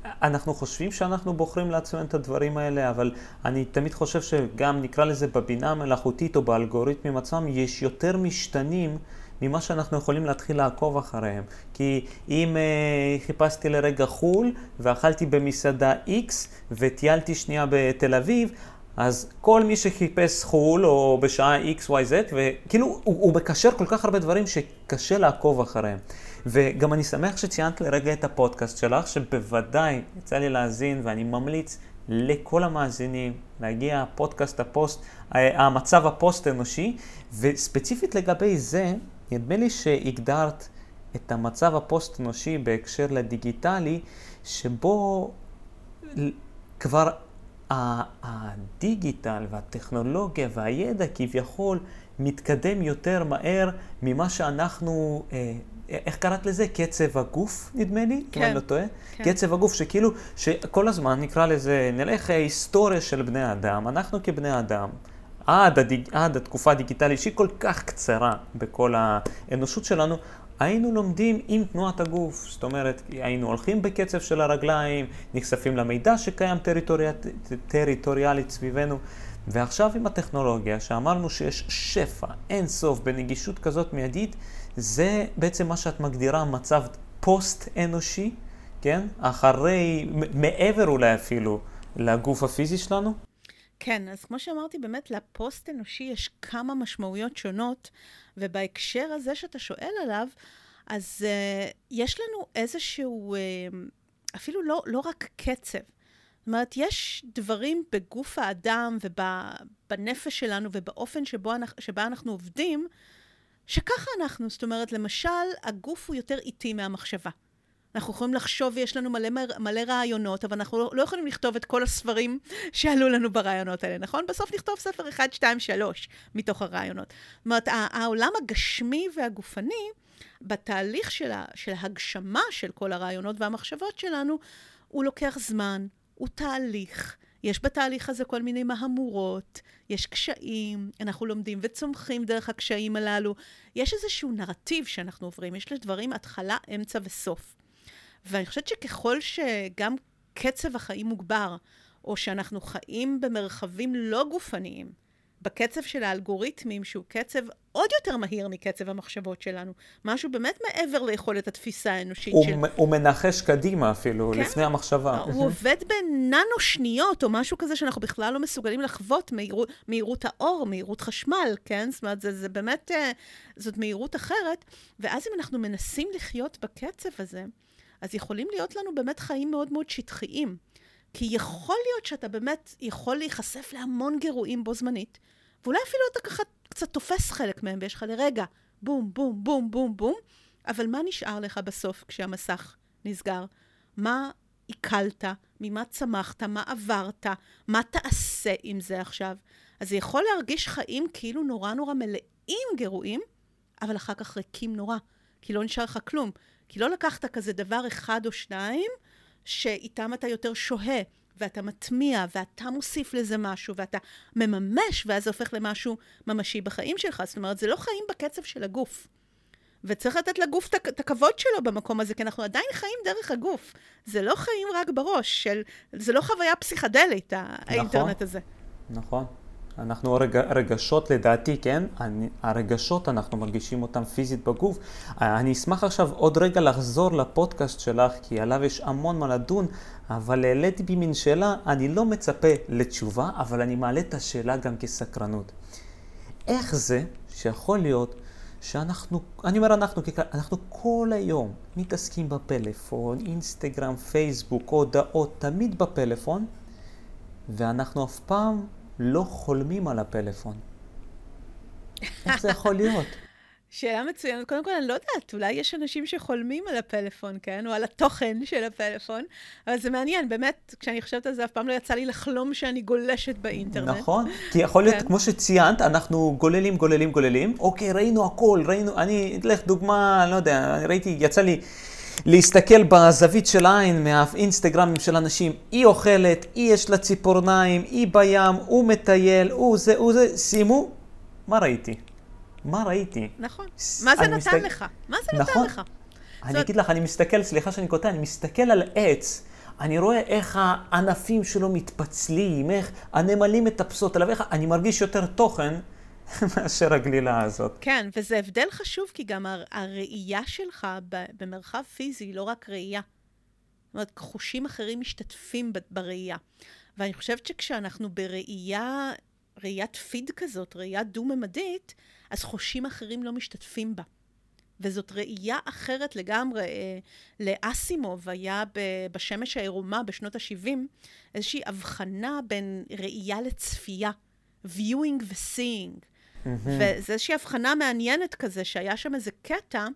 אנחנו חושבים שאנחנו בוחרים לעצמם את הדברים האלה, אבל אני תמיד חושב שגם נקרא לזה בבינה המלאכותית או באלגוריתמים עצמם, יש יותר משתנים ממה שאנחנו יכולים להתחיל לעקוב אחריהם. כי אם אה, חיפשתי לרגע חול ואכלתי במסעדה X וטיילתי שנייה בתל אביב, אז כל מי שחיפש חול או בשעה X Y Z, וכאילו הוא, הוא מקשר כל כך הרבה דברים שקשה לעקוב אחריהם. וגם אני שמח שציינת לרגע את הפודקאסט שלך, שבוודאי יצא לי להאזין, ואני ממליץ לכל המאזינים להגיע הפודקאסט הפוסט, המצב הפוסט אנושי, וספציפית לגבי זה, נדמה לי שהגדרת את המצב הפוסט-אנושי בהקשר לדיגיטלי, שבו כבר הדיגיטל והטכנולוגיה והידע כביכול מתקדם יותר מהר ממה שאנחנו, איך קראת לזה? קצב הגוף, נדמה לי? כן. אם אני לא טועה? כן. קצב הגוף, שכאילו, שכל הזמן נקרא לזה, נלך ההיסטוריה של בני אדם, אנחנו כבני אדם, עד, הדיג... עד התקופה הדיגיטלית שהיא כל כך קצרה בכל האנושות שלנו, היינו לומדים עם תנועת הגוף. זאת אומרת, היינו הולכים בקצב של הרגליים, נחשפים למידע שקיים טריטוריה... טריטוריאלית סביבנו. ועכשיו עם הטכנולוגיה, שאמרנו שיש שפע, אין סוף, בנגישות כזאת מיידית, זה בעצם מה שאת מגדירה מצב פוסט-אנושי, כן? אחרי, מעבר אולי אפילו לגוף הפיזי שלנו. כן, אז כמו שאמרתי, באמת לפוסט אנושי יש כמה משמעויות שונות, ובהקשר הזה שאתה שואל עליו, אז uh, יש לנו איזשהו, uh, אפילו לא, לא רק קצב. זאת אומרת, יש דברים בגוף האדם ובנפש שלנו ובאופן שבו אנחנו, שבה אנחנו עובדים, שככה אנחנו, זאת אומרת, למשל, הגוף הוא יותר איטי מהמחשבה. אנחנו יכולים לחשוב, יש לנו מלא, מלא רעיונות, אבל אנחנו לא, לא יכולים לכתוב את כל הספרים שעלו לנו ברעיונות האלה, נכון? בסוף נכתוב ספר אחד, שתיים, שלוש מתוך הרעיונות. זאת אומרת, העולם הגשמי והגופני, בתהליך של, ה, של הגשמה של כל הרעיונות והמחשבות שלנו, הוא לוקח זמן, הוא תהליך. יש בתהליך הזה כל מיני מהמורות, יש קשיים, אנחנו לומדים וצומחים דרך הקשיים הללו. יש איזשהו נרטיב שאנחנו עוברים, יש לדברים התחלה, אמצע וסוף. ואני חושבת שככל שגם קצב החיים מוגבר, או שאנחנו חיים במרחבים לא גופניים, בקצב של האלגוריתמים, שהוא קצב עוד יותר מהיר מקצב המחשבות שלנו, משהו באמת מעבר ליכולת התפיסה האנושית הוא של... הוא מנחש קדימה אפילו, כן? לפני המחשבה. הוא עובד בננו שניות, או משהו כזה שאנחנו בכלל לא מסוגלים לחוות, מהירות, מהירות האור, מהירות חשמל, כן? זאת אומרת, זה, זה באמת, זאת מהירות אחרת, ואז אם אנחנו מנסים לחיות בקצב הזה, אז יכולים להיות לנו באמת חיים מאוד מאוד שטחיים. כי יכול להיות שאתה באמת יכול להיחשף להמון גירויים בו זמנית, ואולי אפילו אתה ככה קצת תופס חלק מהם, ויש לך לרגע, בום, בום, בום, בום, בום, אבל מה נשאר לך בסוף כשהמסך נסגר? מה עיכלת? ממה צמחת? מה עברת? מה תעשה עם זה עכשיו? אז זה יכול להרגיש חיים כאילו נורא נורא מלאים גירויים, אבל אחר כך ריקים נורא, כי לא נשאר לך כלום. כי לא לקחת כזה דבר אחד או שניים, שאיתם אתה יותר שוהה, ואתה מטמיע, ואתה מוסיף לזה משהו, ואתה מממש, ואז זה הופך למשהו ממשי בחיים שלך. זאת אומרת, זה לא חיים בקצב של הגוף. וצריך לתת לגוף את הכבוד שלו במקום הזה, כי אנחנו עדיין חיים דרך הגוף. זה לא חיים רק בראש, של... זה לא חוויה פסיכדלית, האינטרנט הזה. נכון. אנחנו הרג... הרגשות לדעתי, כן? אני... הרגשות, אנחנו מרגישים אותם פיזית בגוף. אני אשמח עכשיו עוד רגע לחזור לפודקאסט שלך, כי עליו יש המון מה לדון, אבל העליתי בי מין שאלה, אני לא מצפה לתשובה, אבל אני מעלה את השאלה גם כסקרנות. איך זה שיכול להיות שאנחנו, אני אומר אנחנו, אנחנו כל היום מתעסקים בפלאפון, אינסטגרם, פייסבוק, הודעות, תמיד בפלאפון, ואנחנו אף פעם לא חולמים על הפלאפון. איך זה יכול להיות? שאלה מצוינת. קודם כל, אני לא יודעת, אולי יש אנשים שחולמים על הפלאפון, כן? או על התוכן של הפלאפון, אבל זה מעניין, באמת, כשאני חושבת על זה, אף פעם לא יצא לי לחלום שאני גולשת באינטרנט. נכון, כי יכול להיות, כמו שציינת, אנחנו גוללים, גוללים, גוללים, אוקיי, ראינו הכל, ראינו, אני אתלך דוגמה, לא יודע, ראיתי, יצא לי להסתכל בזווית של העין מהאינסטגרמים של אנשים, היא אוכלת, היא יש לה ציפורניים, היא בים, הוא מטייל, הוא זה, הוא זה, שימו, מה ראיתי? מה ראיתי? נכון. מה זה נתן לך? מה זה נתן לך? אני אגיד לך, אני מסתכל, סליחה שאני קוטע, אני מסתכל על עץ, אני רואה איך הענפים שלו מתפצלים, איך הנמלים מטפסות עליו, איך אני מרגיש יותר תוכן מאשר הגלילה הזאת. כן, וזה הבדל חשוב, כי גם הראייה שלך במרחב פיזי, לא רק ראייה. זאת אומרת, חושים אחרים משתתפים בראייה. ואני חושבת שכשאנחנו בראייה, ראיית פיד כזאת, ראייה דו-ממדית, אז חושים אחרים לא משתתפים בה. וזאת ראייה אחרת לגמרי. לאסימוב היה בשמש העירומה בשנות ה-שבעים, איזושהי הבחנה בין ראייה לצפייה, viewing ו-seeing. Mm-hmm. וזו איזושהי הבחנה מעניינת כזה, שהיה שם איזה קטע,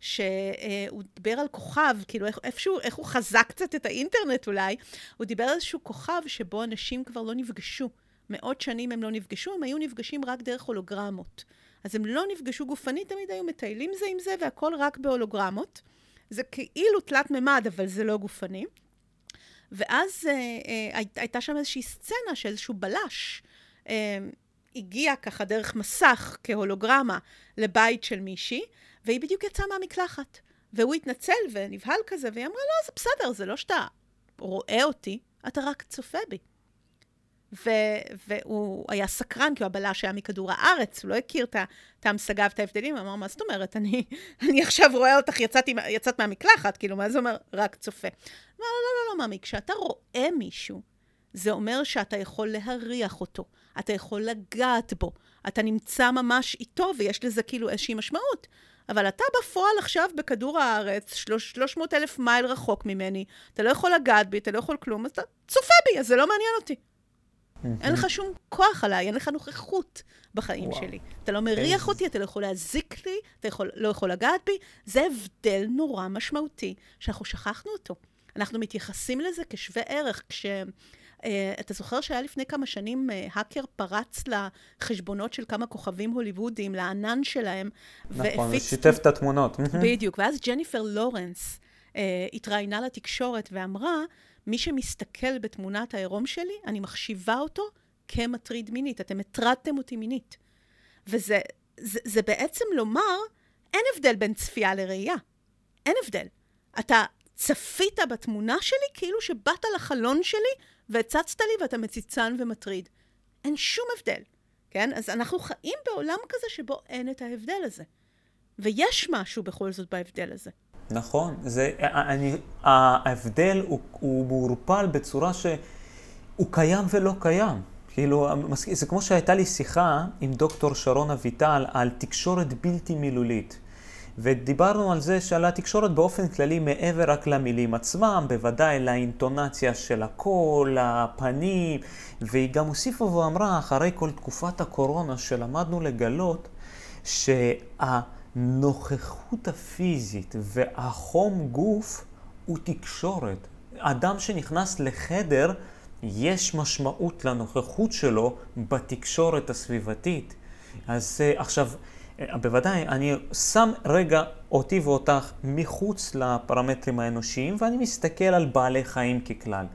שהוא דיבר על כוכב, כאילו איפשהו, איך הוא חזק קצת את האינטרנט אולי, הוא דיבר על איזשהו כוכב שבו אנשים כבר לא נפגשו. מאות שנים הם לא נפגשו, הם היו נפגשים רק דרך הולוגרמות. אז הם לא נפגשו גופנית, תמיד היו מטיילים זה עם זה, והכל רק בהולוגרמות. זה כאילו תלת ממד, אבל זה לא גופני. ואז אה, אה, הייתה שם איזושהי סצנה של איזשהו בלש, אה, הגיע ככה דרך מסך כהולוגרמה לבית של מישהי, והיא בדיוק יצאה מהמקלחת. והוא התנצל ונבהל כזה, והיא אמרה, לא, זה בסדר, זה לא שאתה רואה אותי, אתה רק צופה בי. והוא היה סקרן, כי הוא הבלש היה מכדור הארץ, הוא לא הכיר את ההמשגה ואת ההבדלים, הוא אמר, מה זאת אומרת, אני עכשיו רואה אותך, יצאת מהמקלחת, כאילו, מה זה אומר? רק צופה. לא, לא, לא, ממי, כשאתה רואה מישהו, זה אומר שאתה יכול להריח אותו, אתה יכול לגעת בו, אתה נמצא ממש איתו, ויש לזה כאילו איזושהי משמעות. אבל אתה בפועל עכשיו בכדור הארץ, שלוש מאות אלף מייל רחוק ממני, אתה לא יכול לגעת בי, אתה לא יכול כלום, אז אתה צופה בי, אז זה לא מעניין אותי. אין לך שום כוח עליי, אין לך נוכחות בחיים שלי. אתה לא מריח אותי, אתה לא יכול להזיק לי, אתה לא יכול לגעת בי. זה הבדל נורא משמעותי, שאנחנו שכחנו אותו. אנחנו מתייחסים לזה כשווה ערך, כשאתה זוכר שהיה לפני כמה שנים, האקר פרץ לחשבונות של כמה כוכבים הוליוודיים, לענן שלהם. נכון, ושיתף את התמונות. בדיוק, ואז ג'ניפר לורנס התראיינה לתקשורת ואמרה, מי שמסתכל בתמונת העירום שלי, אני מחשיבה אותו כמטריד מינית. אתם מטרדתם אותי מינית. וזה זה, זה בעצם לומר, אין הבדל בין צפייה לראייה. אין הבדל. אתה צפית בתמונה שלי כאילו שבאת לחלון שלי, והצצת לי ואתה מציצן ומטריד. אין שום הבדל. כן? אז אנחנו חיים בעולם כזה שבו אין את ההבדל הזה. ויש משהו בכל זאת בהבדל הזה. נכון, זה, אני, ההבדל הוא, הוא מורפל בצורה שהוא קיים ולא קיים. כאילו, זה כמו שהייתה לי שיחה עם דוקטור שרון אביטל על תקשורת בלתי מילולית. ודיברנו על זה שעל התקשורת באופן כללי מעבר רק למילים עצמם, בוודאי לאינטונציה של הקול, הפנים, והיא גם הוסיפה ואמרה, אחרי כל תקופת הקורונה שלמדנו לגלות שה... נוכחות הפיזית והחום גוף הוא תקשורת. אדם שנכנס לחדר, יש משמעות לנוכחות שלו בתקשורת הסביבתית. אז עכשיו, בוודאי, אני שם רגע אותי ואותך מחוץ לפרמטרים האנושיים, ואני מסתכל על בעלי חיים ככלל.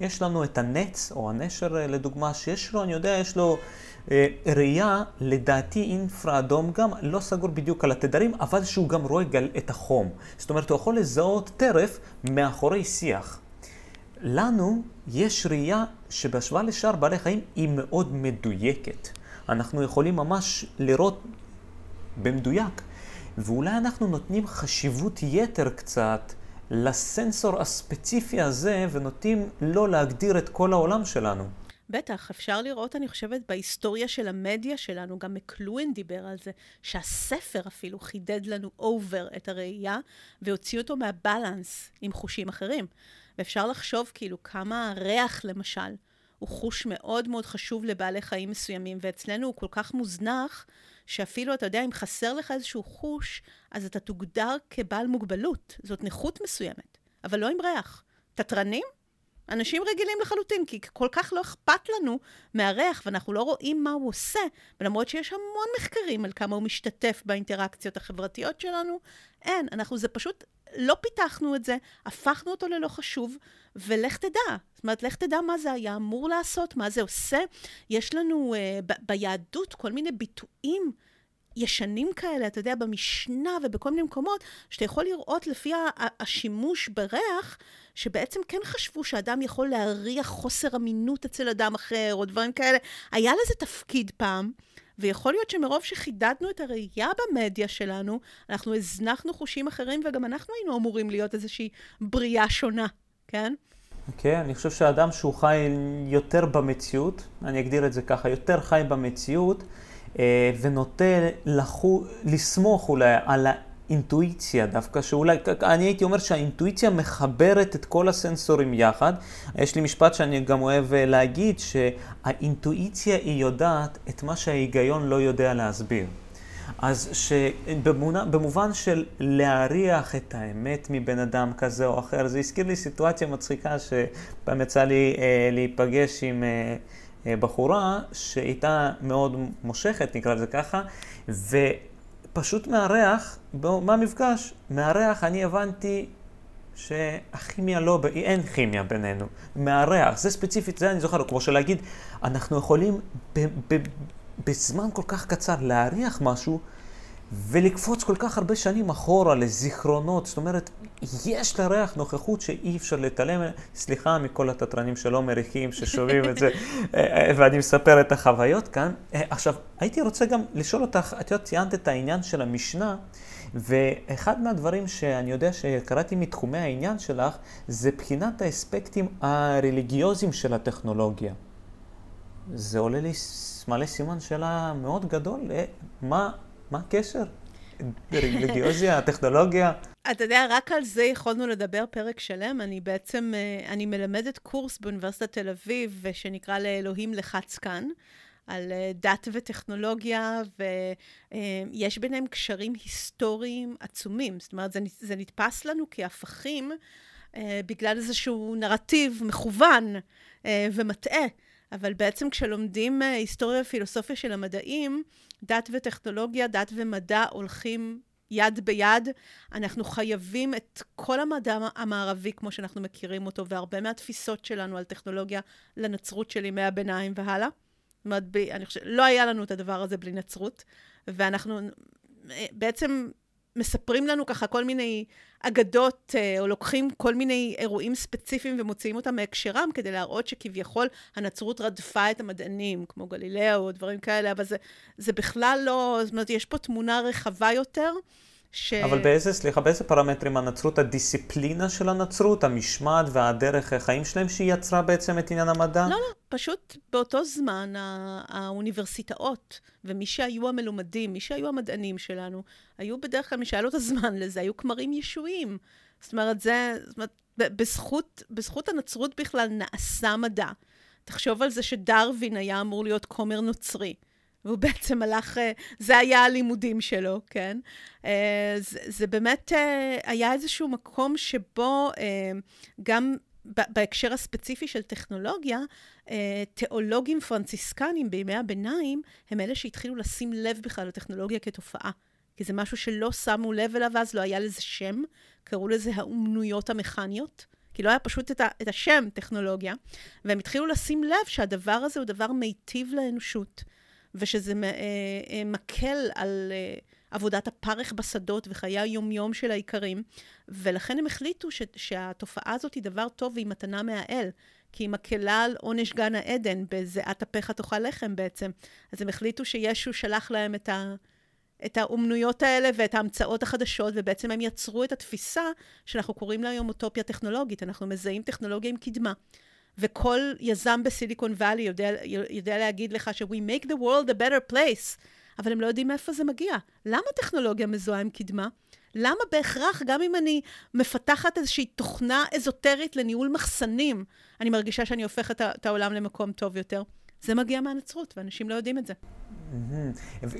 יש לנו את הנץ או הנשר לדוגמה שיש לו, אני יודע, יש לו ראייה לדעתי אינפרה אדום גם, לא סגור בדיוק על התדרים, אבל שהוא גם רואה את החום. זאת אומרת, הוא יכול לזהות טרף מאחורי שיח. לנו יש ראייה שבהשוואה לשאר בעלי חיים היא מאוד מדויקת. אנחנו יכולים ממש לראות במדויק. ואולי אנחנו נותנים חשיבות יתר קצת לסנסור הספציפי הזה ונוטים לא להגדיר את כל העולם שלנו. בטח, אפשר לראות, אני חושבת, בהיסטוריה של המדיה שלנו, גם מקלואן דיבר על זה, שהספר אפילו חידד לנו אובר את הראייה, והוציא אותו מהבלנס עם חושים אחרים. ואפשר לחשוב כאילו כמה ריח, למשל, הוא חוש מאוד מאוד חשוב לבעלי חיים מסוימים, ואצלנו הוא כל כך מוזנח, שאפילו, אתה יודע, אם חסר לך איזשהו חוש, אז אתה תוגדר כבעל מוגבלות. זאת נכות מסוימת, אבל לא עם ריח. תתרנים? אנשים רגילים לחלוטין, כי כל כך לא אכפת לנו מהריח, ואנחנו לא רואים מה הוא עושה, ולמרות שיש המון מחקרים על כמה הוא משתתף באינטראקציות החברתיות שלנו, אין, אנחנו זה פשוט, לא פיתחנו את זה, הפכנו אותו ללא חשוב, ולך תדע, זאת אומרת, לך תדע מה זה היה אמור לעשות, מה זה עושה, יש לנו אה, ב- ביהדות כל מיני ביטויים, ישנים כאלה, אתה יודע, במשנה ובכל מיני מקומות, שאתה יכול לראות לפי השימוש בריח, שבעצם כן חשבו שאדם יכול להריח חוסר אמינות אצל אדם אחר, או דברים כאלה. היה לזה תפקיד פעם, ויכול להיות שמרוב שחידדנו את הראייה במדיה שלנו, אנחנו הזנחנו חושים אחרים, וגם אנחנו היינו אמורים להיות איזושהי בריאה שונה, כן? כן, אני חושב שהאדם שהוא חי יותר במציאות, אני אגדיר את זה ככה, יותר חי במציאות, ונוטה לחו, לסמוך אולי על האינטואיציה דווקא, שאולי, אני הייתי אומר שהאינטואיציה מחברת את כל הסנסורים יחד. יש לי משפט שאני גם אוהב להגיד, שהאינטואיציה היא יודעת את מה שההיגיון לא יודע להסביר. אז שבמובן של להריח את האמת מבן אדם כזה או אחר, זה הזכיר לי סיטואציה מצחיקה שפעם יצא לי אה, להיפגש עם... אה, בחורה שהייתה מאוד מושכת, נקרא לזה ככה, ופשוט מהריח, מה המפגש? מהריח אני הבנתי שהכימיה לא, אין כימיה בינינו, מהריח, זה ספציפית, זה אני זוכר, כמו שלהגיד, אנחנו יכולים ב, ב, בזמן כל כך קצר להריח משהו, ולקפוץ כל כך הרבה שנים אחורה לזיכרונות, זאת אומרת, יש לריח נוכחות שאי אפשר להתעלם, סליחה מכל התתרנים שלא מריחים, ששומעים את זה, ואני מספר את החוויות כאן. עכשיו, הייתי רוצה גם לשאול אותך, את ציינת את העניין של המשנה, ואחד מהדברים שאני יודע שקראתי מתחומי העניין שלך, זה בחינת האספקטים הרליגיוזיים של הטכנולוגיה. זה עולה לי מלא סימן שאלה מאוד גדול, מה... מה הקשר? רליגיוזיה, הטכנולוגיה? אתה יודע, רק על זה יכולנו לדבר פרק שלם. אני בעצם, אני מלמדת קורס באוניברסיטת תל אביב, שנקרא לאלוהים לחץ כאן, על דת וטכנולוגיה, ויש ביניהם קשרים היסטוריים עצומים. זאת אומרת, זה נתפס לנו כהפכים, בגלל איזשהו נרטיב מכוון ומטעה. אבל בעצם כשלומדים היסטוריה ופילוסופיה של המדעים, דת וטכנולוגיה, דת ומדע הולכים יד ביד. אנחנו חייבים את כל המדע המערבי כמו שאנחנו מכירים אותו, והרבה מהתפיסות שלנו על טכנולוגיה לנצרות של ימי הביניים והלאה. אני חושב, לא היה לנו את הדבר הזה בלי נצרות, ואנחנו בעצם מספרים לנו ככה כל מיני אגדות, או לוקחים כל מיני אירועים ספציפיים ומוציאים אותם מהקשרם, כדי להראות שכביכול הנצרות רדפה את המדענים, כמו גלילאו או דברים כאלה, אבל זה, זה בכלל לא, זאת אומרת, יש פה תמונה רחבה יותר, ש... אבל באיזה, סליחה, באיזה פרמטרים הנצרות, הדיסציפלינה של הנצרות, המשמעת והדרך החיים שלהם, שהיא יצרה בעצם את עניין המדע? לא, לא, פשוט באותו זמן האוניברסיטאות ומי שהיו המלומדים, מי שהיו המדענים שלנו, היו בדרך כלל, מי שהיה לו את הזמן לזה, היו כמרים ישועיים. זאת אומרת, זה, זאת אומרת, בזכות, בזכות הנצרות בכלל נעשה מדע. תחשוב על זה שדרווין היה אמור להיות כומר נוצרי. והוא בעצם הלך, זה היה הלימודים שלו, כן? זה, זה באמת היה איזשהו מקום שבו גם בהקשר הספציפי של טכנולוגיה, תיאולוגים פרנציסקנים בימי הביניים, הם אלה שהתחילו לשים לב בכלל לטכנולוגיה כתופעה. כי זה משהו שלא שמו לב אליו, אז לא היה לזה שם, קראו לזה האומנויות המכניות. כי לא היה פשוט את, ה, את השם טכנולוגיה, והם התחילו לשים לב שהדבר הזה הוא דבר מיטיב לאנושות. ושזה מקל על עבודת הפרך בשדות וחיי היומיום של העיקרים, ולכן הם החליטו ש- שהתופעה הזאת היא דבר טוב והיא מתנה מהאל, כי היא מקלה על עונש גן העדן, בזיעת הפך תאכל לחם בעצם. אז הם החליטו שישו שלח להם את, ה- את האומנויות האלה ואת ההמצאות החדשות, ובעצם הם יצרו את התפיסה שאנחנו קוראים לה היום אוטופיה טכנולוגית, אנחנו מזהים טכנולוגיה עם קדמה. וכל יזם בסיליקון ואלי יודע, יודע להגיד לך ש- we make the world a better place, אבל הם לא יודעים מאיפה זה מגיע. למה טכנולוגיה מזוהה עם קדמה? למה בהכרח, גם אם אני מפתחת איזושהי תוכנה אזוטרית לניהול מחסנים, אני מרגישה שאני הופכת את העולם למקום טוב יותר? זה מגיע מהנצרות, ואנשים לא יודעים את זה.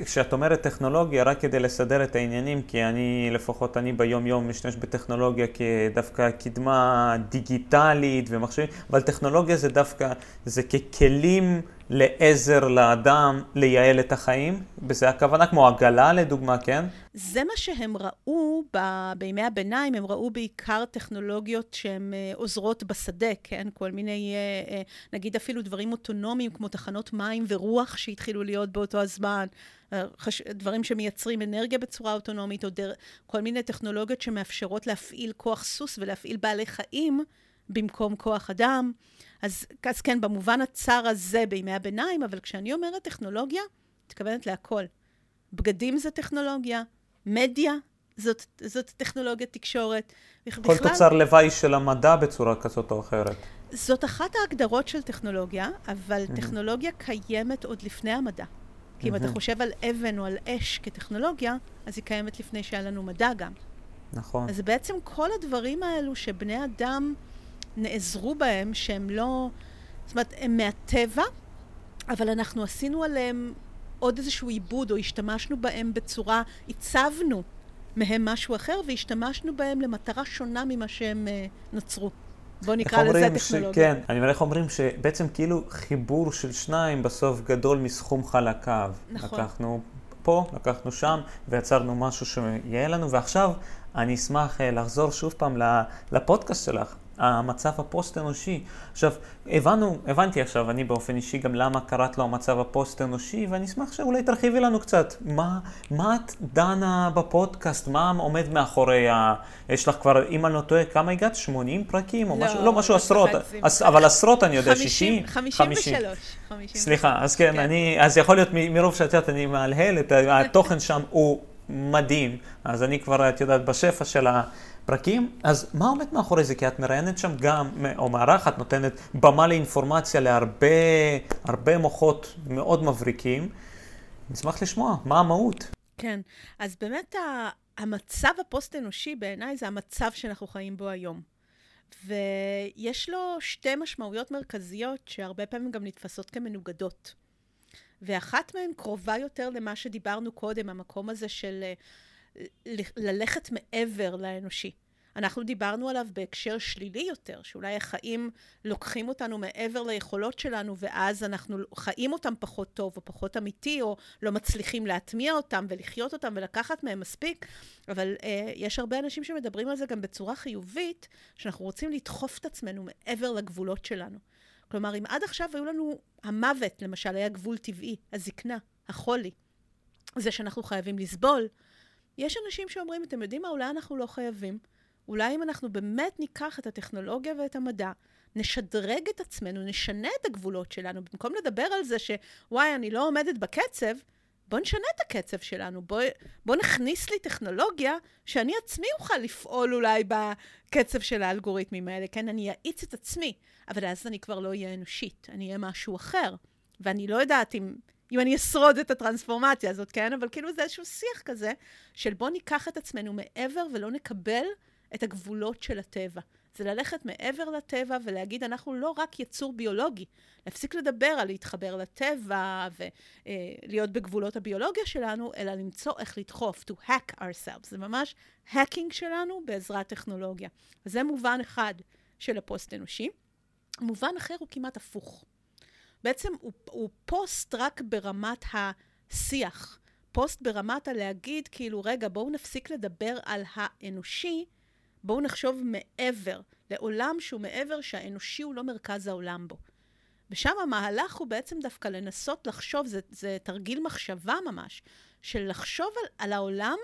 כשאת אומרת טכנולוגיה, רק כדי לסדר את העניינים, כי אני, לפחות אני ביום יום משתמש בטכנולוגיה כדווקא קדמה דיגיטלית ומחשבים, אבל טכנולוגיה זה דווקא, זה ככלים לעזר לאדם לייעל את החיים, וזה הכוונה כמו עגלה לדוגמה, כן? זה מה שהם ראו ב... בימי הביניים, הם ראו בעיקר טכנולוגיות שהן עוזרות בשדה, כן? כל מיני, נגיד אפילו דברים אוטונומיים כמו תחנות מים ורוח שהתחילו להיות באותו הזמן, דברים שמייצרים אנרגיה בצורה אוטונומית, או דר... כל מיני טכנולוגיות שמאפשרות להפעיל כוח סוס ולהפעיל בעלי חיים במקום כוח אדם. אז, אז כן, במובן הצר הזה בימי הביניים, אבל כשאני אומרת טכנולוגיה, מתכוונת להכל. בגדים זה טכנולוגיה, מדיה זאת, זאת טכנולוגיה תקשורת. כל בכלל, תוצר לוואי של המדע בצורה כזאת או אחרת. זאת אחת ההגדרות של טכנולוגיה, אבל mm-hmm. טכנולוגיה קיימת עוד לפני המדע. כי אם mm-hmm. אתה חושב על אבן או על אש כטכנולוגיה, אז היא קיימת לפני שהיה לנו מדע גם. נכון. אז בעצם כל הדברים האלו שבני אדם נעזרו בהם, שהם לא, זאת אומרת, הם מהטבע, אבל אנחנו עשינו עליהם עוד איזשהו עיבוד, או השתמשנו בהם בצורה, הצבנו מהם משהו אחר, והשתמשנו בהם למטרה שונה ממה שהם uh, נוצרו. בוא נקרא לזה טכנולוגיה. ש... כן, אני אומר, איך אומרים שבעצם כאילו חיבור של שניים בסוף גדול מסכום חלקיו. נכון. לקחנו פה, לקחנו שם, ויצרנו משהו שיהיה לנו, ועכשיו אני אשמח uh, לחזור שוב פעם לפודקאסט שלך. המצב הפוסט-אנושי. עכשיו, הבנו, הבנתי עכשיו, אני באופן אישי גם למה קראת לו המצב הפוסט-אנושי, ואני אשמח שאולי תרחיבי לנו קצת. מה, מה את דנה בפודקאסט? מה עומד מאחורי ה... יש לך כבר, אם אני לא טועה, כמה הגעת? שמונים פרקים או לא, משהו? לא, משהו עשרות. עש, אבל עשרות אני יודע, שישים? חמישים ושלוש. סליחה, אז כן, כן. אני, אז יכול להיות מ, מרוב שאת יודעת, אני מעלהל, את התוכן שם הוא מדהים. אז אני כבר, את יודעת, בשפע של ה... פרקים, אז מה עומד מאחורי זה? כי את מראיינת שם גם, או מערכת, נותנת במה לאינפורמציה להרבה, הרבה מוחות מאוד מבריקים. נשמח לשמוע, מה המהות? כן, אז באמת המצב הפוסט-אנושי בעיניי זה המצב שאנחנו חיים בו היום. ויש לו שתי משמעויות מרכזיות שהרבה פעמים גם נתפסות כמנוגדות. ואחת מהן קרובה יותר למה שדיברנו קודם, המקום הזה של... ללכת מעבר לאנושי. אנחנו דיברנו עליו בהקשר שלילי יותר, שאולי החיים לוקחים אותנו מעבר ליכולות שלנו, ואז אנחנו חיים אותם פחות טוב, או פחות אמיתי, או לא מצליחים להטמיע אותם, ולחיות אותם, ולקחת מהם מספיק. אבל אה, יש הרבה אנשים שמדברים על זה גם בצורה חיובית, שאנחנו רוצים לדחוף את עצמנו מעבר לגבולות שלנו. כלומר, אם עד עכשיו היו לנו המוות, למשל, היה גבול טבעי, הזקנה, החולי, זה שאנחנו חייבים לסבול, יש אנשים שאומרים, אתם יודעים מה, אולי אנחנו לא חייבים, אולי אם אנחנו באמת ניקח את הטכנולוגיה ואת המדע, נשדרג את עצמנו, נשנה את הגבולות שלנו, במקום לדבר על זה שוואי, אני לא עומדת בקצב, בוא נשנה את הקצב שלנו, בוא, בוא נכניס לי טכנולוגיה שאני עצמי אוכל לפעול אולי בקצב של האלגוריתמים האלה, כן, אני אעיץ את עצמי, אבל אז אני כבר לא אהיה אנושית, אני אהיה משהו אחר, ואני לא יודעת אם... אם אני אשרוד את הטרנספורמציה הזאת, כן? אבל כאילו זה איזשהו שיח כזה, של בוא ניקח את עצמנו מעבר ולא נקבל את הגבולות של הטבע. זה ללכת מעבר לטבע ולהגיד, אנחנו לא רק יצור ביולוגי. להפסיק לדבר על להתחבר לטבע ולהיות בגבולות הביולוגיה שלנו, אלא למצוא איך לדחוף, to hack ourselves. זה ממש hacking שלנו בעזרת טכנולוגיה. זה מובן אחד של הפוסט אנושי. מובן אחר הוא כמעט הפוך. בעצם הוא, הוא פוסט רק ברמת השיח, פוסט ברמת הלהגיד כאילו רגע בואו נפסיק לדבר על האנושי, בואו נחשוב מעבר לעולם שהוא מעבר שהאנושי הוא לא מרכז העולם בו. ושם המהלך הוא בעצם דווקא לנסות לחשוב, זה, זה תרגיל מחשבה ממש, של לחשוב על, על העולם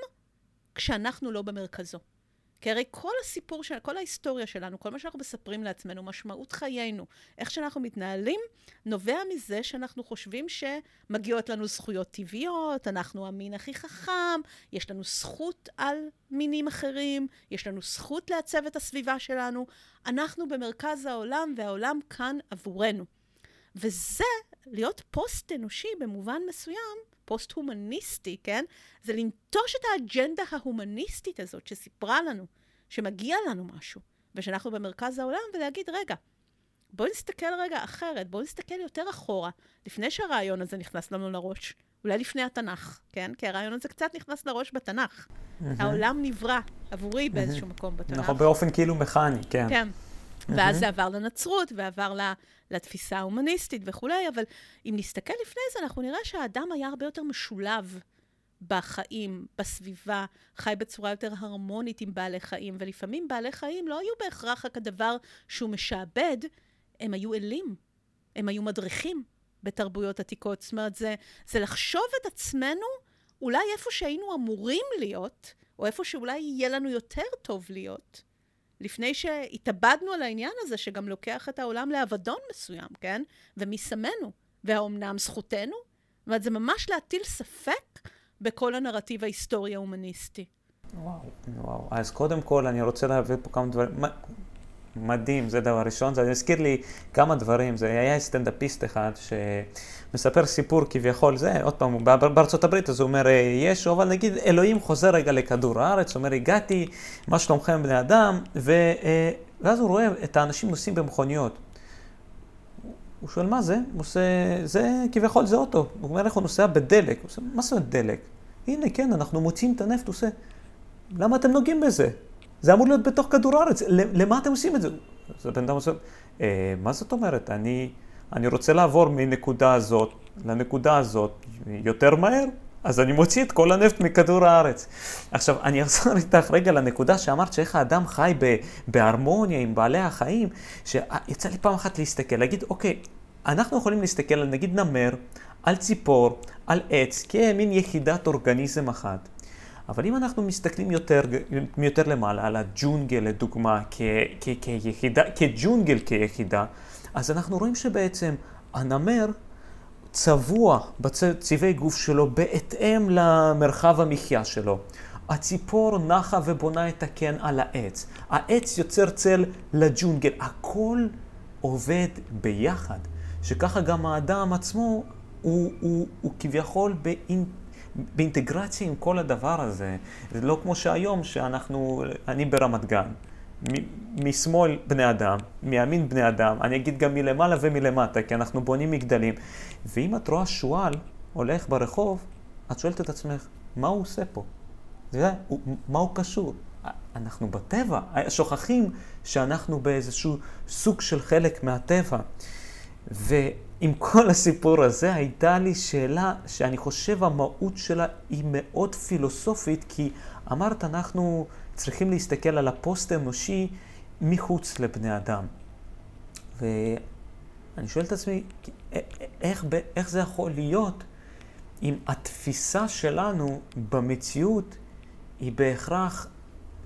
כשאנחנו לא במרכזו. כי הרי כל הסיפור, של, כל ההיסטוריה שלנו, כל מה שאנחנו מספרים לעצמנו, משמעות חיינו, איך שאנחנו מתנהלים, נובע מזה שאנחנו חושבים שמגיעות לנו זכויות טבעיות, אנחנו המין הכי חכם, יש לנו זכות על מינים אחרים, יש לנו זכות לעצב את הסביבה שלנו, אנחנו במרכז העולם והעולם כאן עבורנו. וזה להיות פוסט-אנושי במובן מסוים, פוסט-הומניסטי, כן? זה לנטוש את האג'נדה ההומניסטית הזאת שסיפרה לנו, שמגיע לנו משהו, ושאנחנו במרכז העולם, ולהגיד, רגע, בואו נסתכל רגע אחרת, בואו נסתכל יותר אחורה, לפני שהרעיון הזה נכנס לנו לראש, אולי לפני התנ"ך, כן? כי הרעיון הזה קצת נכנס לראש בתנ"ך. Mm-hmm. העולם נברא עבורי mm-hmm. באיזשהו מקום בתנ"ך. אנחנו באופן כאילו מכני, כן. כן. ואז mm-hmm. זה עבר לנצרות, ועבר לתפיסה ההומניסטית וכולי, אבל אם נסתכל לפני זה, אנחנו נראה שהאדם היה הרבה יותר משולב בחיים, בסביבה, חי בצורה יותר הרמונית עם בעלי חיים, ולפעמים בעלי חיים לא היו בהכרח רק הדבר שהוא משעבד, הם היו אלים, הם היו מדריכים בתרבויות עתיקות, זאת אומרת, זה, זה לחשוב את עצמנו, אולי איפה שהיינו אמורים להיות, או איפה שאולי יהיה לנו יותר טוב להיות, לפני שהתאבדנו על העניין הזה, שגם לוקח את העולם לעבדון מסוים, כן? ומסמנו, והאומנם זכותנו, ואת זה ממש להטיל ספק בכל הנרטיב ההיסטורי ההומניסטי. וואו, וואו. אז קודם כל, אני רוצה להביא פה כמה דברים. מדהים, זה דבר ראשון. זה הזכיר לי כמה דברים. זה היה סטנדאפיסט אחד שמספר סיפור כביכול זה. עוד פעם, בארצות הברית, אז הוא אומר, יש, אבל נגיד, אלוהים חוזר רגע לכדור הארץ, הוא אומר, הגעתי, מה שלומכם בני אדם, ו... ואז הוא רואה את האנשים נוסעים במכוניות. הוא שואל, מה זה? הוא עושה, זה כביכול זה אוטו. הוא אומר, איך הוא נוסע בדלק? הוא עושה, מה זה דלק? הנה, כן, אנחנו מוצאים את הנפט, הוא עושה, למה אתם נוגעים בזה? זה אמור להיות בתוך כדור הארץ, למה אתם עושים את זה? אז הבן אדם עושה, מה זאת אומרת? אני, אני רוצה לעבור מנקודה הזאת לנקודה הזאת יותר מהר, אז אני מוציא את כל הנפט מכדור הארץ. עכשיו, אני אחזור איתך רגע לנקודה שאמרת שאיך האדם חי בהרמוניה עם בעלי החיים, שיצא לי פעם אחת להסתכל, להגיד, אוקיי, אנחנו יכולים להסתכל על נגיד נמר, על ציפור, על עץ, כמין יחידת אורגניזם אחת. אבל אם אנחנו מסתכלים יותר, יותר למעלה על הג'ונגל, לדוגמה, כ, כ, כיחידה, כג'ונגל כיחידה, אז אנחנו רואים שבעצם הנמר צבוע בצבעי גוף שלו בהתאם למרחב המחיה שלו. הציפור נחה ובונה את הקן על העץ. העץ יוצר צל לג'ונגל. הכל עובד ביחד. שככה גם האדם עצמו הוא, הוא, הוא כביכול באינטרנט. באינטגרציה עם כל הדבר הזה. זה לא כמו שהיום שאנחנו, אני ברמת גן, מ- משמאל בני אדם, מימין בני אדם, אני אגיד גם מלמעלה ומלמטה, כי אנחנו בונים מגדלים. ואם את רואה שואל הולך ברחוב, את שואלת את עצמך, מה הוא עושה פה? זה, הוא, מה הוא קשור? אנחנו בטבע, שוכחים שאנחנו באיזשהו סוג של חלק מהטבע. ו... עם כל הסיפור הזה הייתה לי שאלה שאני חושב המהות שלה היא מאוד פילוסופית, כי אמרת אנחנו צריכים להסתכל על הפוסט האנושי מחוץ לבני אדם. ואני שואל את עצמי, איך, איך זה יכול להיות אם התפיסה שלנו במציאות היא בהכרח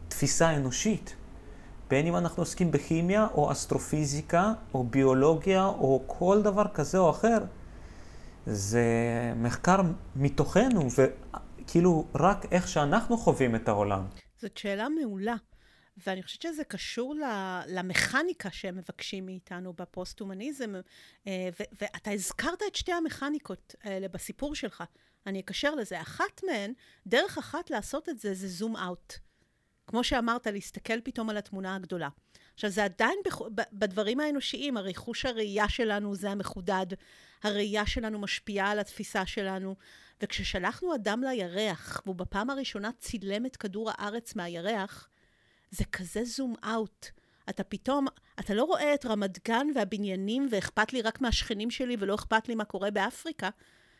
תפיסה אנושית? בין אם אנחנו עוסקים בכימיה, או אסטרופיזיקה, או ביולוגיה, או כל דבר כזה או אחר, זה מחקר מתוכנו, וכאילו רק איך שאנחנו חווים את העולם. זאת שאלה מעולה, ואני חושבת שזה קשור למכניקה שהם מבקשים מאיתנו בפוסט-הומניזם, ואתה הזכרת את שתי המכניקות האלה בסיפור שלך. אני אקשר לזה. אחת מהן, דרך אחת לעשות את זה, זה זום אאוט. כמו שאמרת, להסתכל פתאום על התמונה הגדולה. עכשיו, זה עדיין בדברים האנושיים, הרי חוש הראייה שלנו זה המחודד, הראייה שלנו משפיעה על התפיסה שלנו, וכששלחנו אדם לירח, והוא בפעם הראשונה צילם את כדור הארץ מהירח, זה כזה זום אאוט. אתה פתאום, אתה לא רואה את רמת גן והבניינים, ואכפת לי רק מהשכנים שלי, ולא אכפת לי מה קורה באפריקה.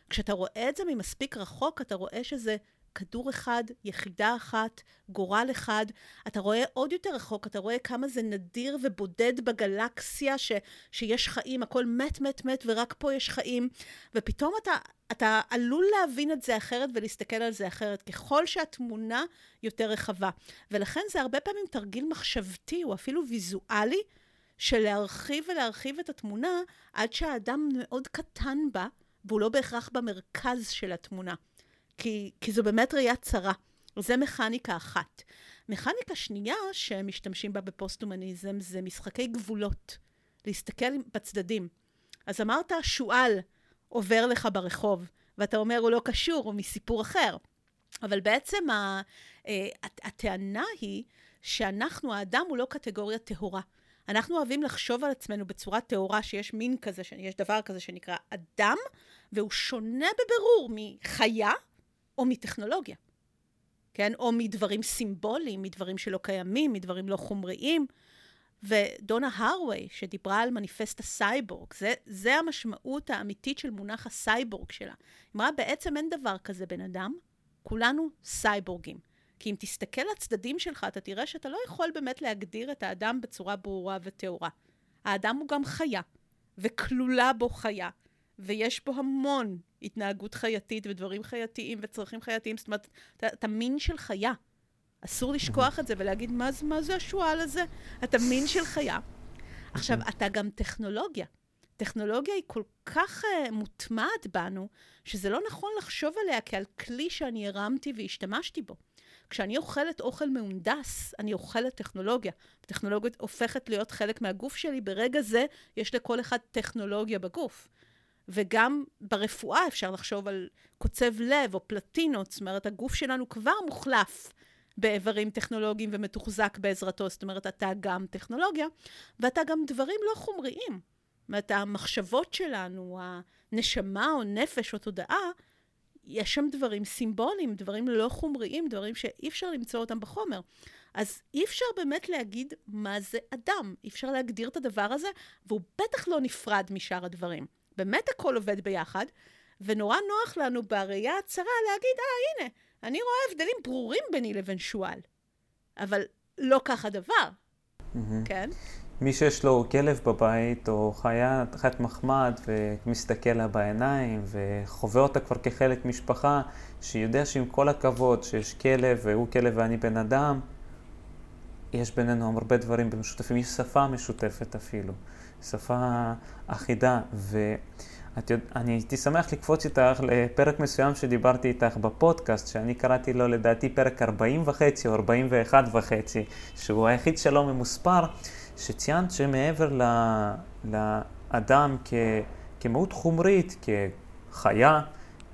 כשאתה רואה את זה ממספיק רחוק, אתה רואה שזה כדור אחד, יחידה אחת, גורל אחד, אתה רואה עוד יותר רחוק, אתה רואה כמה זה נדיר ובודד בגלקסיה ש, שיש חיים, הכל מת מת מת ורק פה יש חיים, ופתאום אתה, אתה עלול להבין את זה אחרת ולהסתכל על זה אחרת, ככל שהתמונה יותר רחבה. ולכן זה הרבה פעמים תרגיל מחשבתי או אפילו ויזואלי, של להרחיב ולהרחיב את התמונה עד שהאדם מאוד קטן בה, והוא לא בהכרח במרכז של התמונה. כי, כי זו באמת ראייה צרה. זה מכניקה אחת. מכניקה שנייה שמשתמשים בה בפוסט-הומניזם זה משחקי גבולות. להסתכל בצדדים. אז אמרת, שואל עובר לך ברחוב, ואתה אומר, הוא לא קשור, הוא מסיפור אחר. אבל בעצם ה, הטענה היא שאנחנו, האדם הוא לא קטגוריה טהורה. אנחנו אוהבים לחשוב על עצמנו בצורה תאורה, שיש מין כזה, יש דבר כזה שנקרא אדם, והוא שונה בבירור מחיה או מטכנולוגיה. כן? או מדברים סימבוליים, מדברים שלא קיימים, מדברים לא חומריים. ודונה הרווי, שדיברה על מניפסט הסייבורג, זה, זה המשמעות האמיתית של מונח הסייבורג שלה. אמרה, בעצם אין דבר כזה בן אדם, כולנו סייבורגים. כי אם תסתכל לצדדים שלך, אתה תראה שאתה לא יכול באמת להגדיר את האדם בצורה ברורה ותאורה. האדם הוא גם חיה, וכלולה בו חיה, ויש בו המון התנהגות חייתית ודברים חייתיים וצרכים חייתיים, זאת אומרת, אתה, אתה מין של חיה. אסור לשכוח את זה ולהגיד, מה, מה זה השואל הזה? אתה מין של חיה. עכשיו, אתה גם טכנולוגיה. טכנולוגיה היא כל כך uh, מוטמעת בנו, שזה לא נכון לחשוב עליה כעל כלי שאני הרמתי והשתמשתי בו. כשאני אוכלת אוכל מהונדס, אני אוכלת טכנולוגיה. הטכנולוגיה הופכת להיות חלק מהגוף שלי, ברגע זה יש לכל אחד טכנולוגיה בגוף. וגם ברפואה אפשר לחשוב על קוצב לב או פלטינות, זאת אומרת, הגוף שלנו כבר מוחלף באיברים טכנולוגיים ומתוחזק בעזרתו, זאת אומרת, אתה גם טכנולוגיה, ואתה גם דברים לא חומריים. זאת אומרת, המחשבות שלנו, הנשמה או נפש או תודעה, יש שם דברים סימבוליים, דברים לא חומריים, דברים שאי אפשר למצוא אותם בחומר. אז אי אפשר באמת להגיד מה זה אדם. אי אפשר להגדיר את הדבר הזה, והוא בטח לא נפרד משאר הדברים. באמת הכל עובד ביחד, ונורא נוח לנו בראייה הצרה להגיד, אה, הנה, אני רואה הבדלים ברורים ביני לבין שואל. אבל לא כך הדבר. כן? מי שיש לו כלב בבית או חיה, חיית מחמד ומסתכל לה בעיניים וחווה אותה כבר כחלק משפחה, שיודע שעם כל הכבוד שיש כלב והוא כלב ואני בן אדם, יש בינינו הרבה דברים במשותפים, יש שפה משותפת אפילו, שפה אחידה. ואני הייתי שמח לקפוץ איתך לפרק מסוים שדיברתי איתך בפודקאסט, שאני קראתי לו לדעתי פרק ארבעים וחצי או ארבעים ואחת וחצי, שהוא היחיד שלא ממוספר, שציינת שמעבר ל, לאדם כ, כמהות חומרית, כחיה,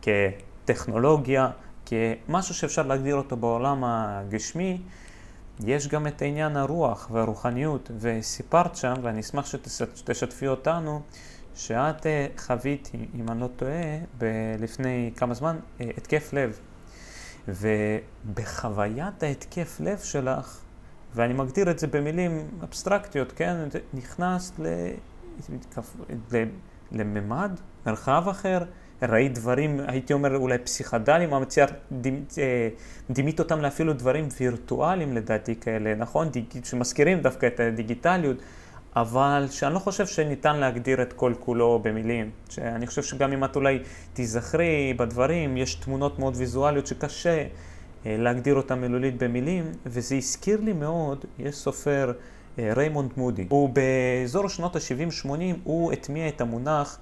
כטכנולוגיה, כמשהו שאפשר להגדיר אותו בעולם הגשמי, יש גם את העניין הרוח והרוחניות, וסיפרת שם, ואני אשמח שתשתפי אותנו, שאת חווית, אם אני לא טועה, ב- לפני כמה זמן, התקף לב. ובחוויית ההתקף לב שלך, ואני מגדיר את זה במילים אבסטרקטיות, כן? נכנס לממד, מרחב אחר, ראי דברים, הייתי אומר אולי פסיכדליים, המציאר דימית אותם לאפילו דברים וירטואליים לדעתי כאלה, נכון? שמזכירים דווקא את הדיגיטליות, אבל שאני לא חושב שניתן להגדיר את כל כולו במילים. אני חושב שגם אם את אולי תיזכרי בדברים, יש תמונות מאוד ויזואליות שקשה להגדיר אותה מילולית במילים, וזה הזכיר לי מאוד, יש סופר ריימונד מודי. הוא באזור שנות ה-שבעים שמונים, הוא הטמיע את המונח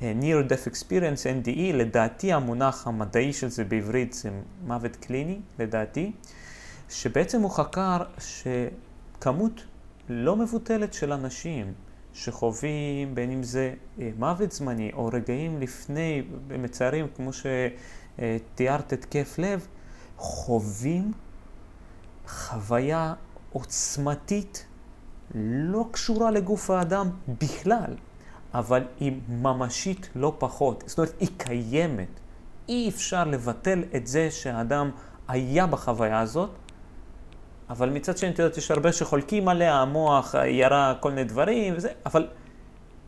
Near Death Experience, אן די אי, לדעתי המונח המדעי של זה בעברית זה מוות קליני, לדעתי, שבעצם הוא חקר שכמות לא מבוטלת של אנשים שחווים, בין אם זה מוות זמני או רגעים לפני, מצערים כמו שתיארת את כיף לב, חווים חוויה עוצמתית לא קשורה לגוף האדם בכלל, אבל היא ממשית לא פחות. זאת אומרת, היא קיימת. אי אפשר לבטל את זה שהאדם היה בחוויה הזאת, אבל מצד שני, תדעת, יש הרבה שחולקים עליה, המוח יראה כל מיני דברים וזה, אבל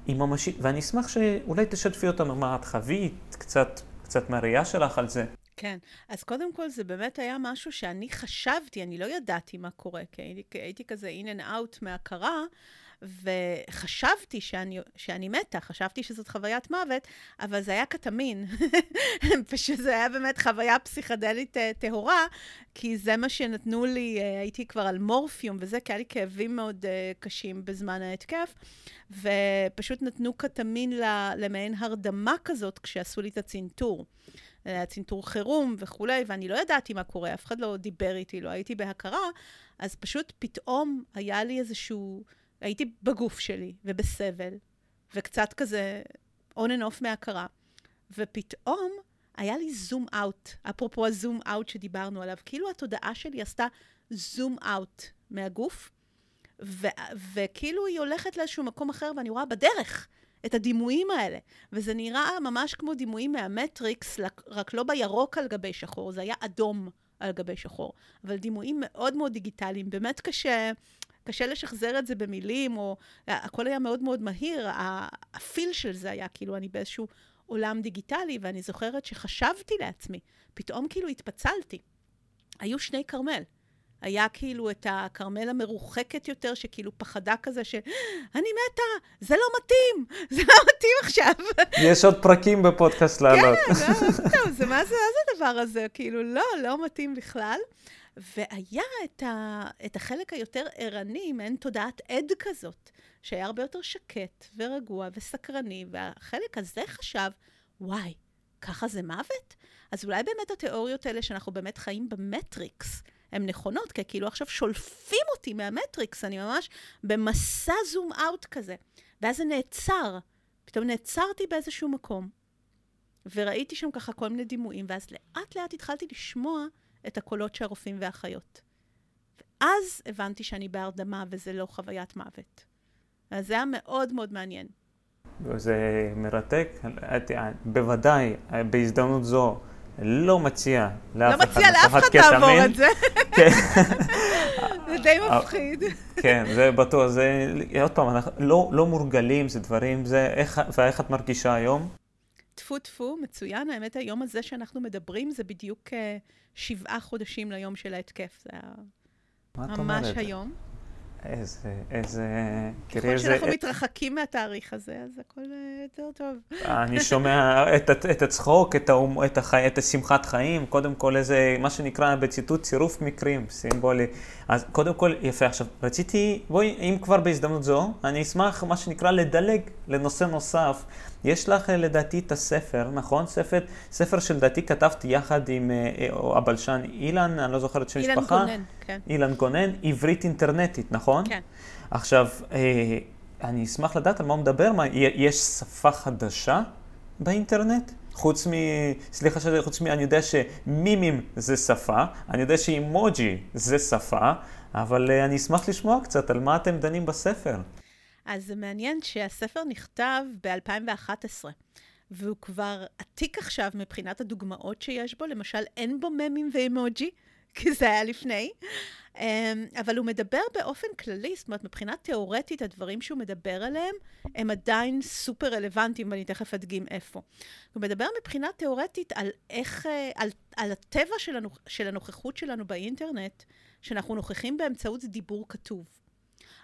היא ממשית, ואני אשמח שאולי תשתפי אותם מה את חווית, קצת, קצת מהראייה שלך על זה. כן, אז קודם כל זה באמת היה משהו שאני חשבתי, אני לא ידעתי מה קורה, כי הייתי, הייתי כזה in and out מהכרה, וחשבתי שאני, שאני מתה, חשבתי שזאת חוויית מוות, אבל זה היה קטמין, ושזה היה באמת חוויה פסיכדלית טהורה, כי זה מה שנתנו לי, הייתי כבר על מורפיום וזה, כי היה לי כאבים מאוד קשים בזמן ההתקף, ופשוט נתנו קטמין למעין הרדמה כזאת, כשעשו לי את הצינטור. הצינטור חירום וכולי, ואני לא ידעתי מה קורה, אף אחד לא דיבר איתי, לא הייתי בהכרה, אז פשוט פתאום היה לי איזשהו, הייתי בגוף שלי ובסבל, וקצת כזה on and off מהכרה, ופתאום היה לי זום אאוט, אפרופו הזום אאוט שדיברנו עליו, כאילו התודעה שלי עשתה זום אאוט מהגוף, ו- וכאילו היא הולכת לאיזשהו מקום אחר, ואני רואה בדרך, את הדימויים האלה, וזה נראה ממש כמו דימויים מהמטריקס, רק לא בירוק על גבי שחור, זה היה אדום על גבי שחור, אבל דימויים מאוד מאוד דיגיטליים, באמת קשה, קשה לשחזר את זה במילים, או הכל היה מאוד מאוד מהיר, הפיל של זה היה כאילו אני באיזשהו עולם דיגיטלי, ואני זוכרת שחשבתי לעצמי, פתאום כאילו התפצלתי, היו שני קרמל, היה כאילו את הקרמל המרוחקת יותר, שכאילו פחדה כזה ש... אני מתה, זה לא מתאים, זה לא מתאים עכשיו. יש עוד פרקים בפודקאסט לעלות. כן, זה מה זה הדבר הזה, כאילו לא, לא מתאים בכלל. והיה את החלק היותר ערני, מעין תודעת עד כזאת, שהיה הרבה יותר שקט ורגוע וסקרני, והחלק הזה חשב, וואי, ככה זה מוות? אז אולי באמת התיאוריות האלה שאנחנו באמת חיים במטריקס, הן נכונות, כי כאילו עכשיו שולפים אותי מהמטריקס, אני ממש במסע זום אאוט כזה. ואז זה נעצר, פתאום נעצרתי באיזשהו מקום, וראיתי שם ככה כל מיני דימויים, ואז לאט לאט התחלתי לשמוע את הקולות של הרופאים והאחיות. ואז הבנתי שאני בהרדמה, וזה לא חוויית מוות. אז זה היה מאוד מאוד מעניין. זה מרתק, בוודאי, בהזדמנות זו, לא מציע לאף אחד לקחת קטמין. לא מציע לאף אחד לעבור את זה. זה די מפחיד. כן, זה בטוח. עוד פעם, אנחנו לא מורגלים, זה דברים, ואיך את מרגישה היום? טפו טפו, מצוין. האמת, היום הזה שאנחנו מדברים, זה בדיוק שבעה חודשים ליום של ההתקף. זה ממש היום. איזה, איזה... ככל שאנחנו מתרחקים מהתאריך הזה, אז הכל יותר טוב. אני שומע את הצחוק, את השמחת חיים, קודם כל איזה, מה שנקרא בציטוט, צירוף מקרים, סימבולי. אז קודם כל, יפה. עכשיו, רציתי, בואי, אם כבר בהזדמנות זו, אני אשמח, מה שנקרא, לדלג לנושא נוסף. יש לך לדעתי את הספר, נכון? ספר, ספר שלדעתי כתבתי יחד עם הבלשן אילן, אני לא זוכרת של משפחה. אילן גונן, כן. אילן גונן, עברית אינטרנטית, נכון? כן. עכשיו, אני אשמח לדעת על מה הוא מדבר, מה, יש שפה חדשה באינטרנט? חוץ מ... סליחה, חוץ מ... אני יודע שמימים זה שפה, אני יודע שאימוג'י זה שפה, אבל אני אשמח לשמוע קצת על מה אתם דנים בספר. אז זה מעניין שהספר נכתב ב-אלפיים ואחת עשרה, והוא כבר עתיק עכשיו מבחינת הדוגמאות שיש בו, למשל אין בו ממים ואימוג'י, כי זה היה לפני, אבל הוא מדבר באופן כללי, זאת אומרת מבחינה תיאורטית הדברים שהוא מדבר עליהם, הם עדיין סופר רלוונטיים, ואני תכף אדגים איפה. הוא מדבר מבחינה תיאורטית על איך, על, על הטבע שלנו, של הנוכחות שלנו באינטרנט, שאנחנו נוכחים באמצעות דיבור כתוב.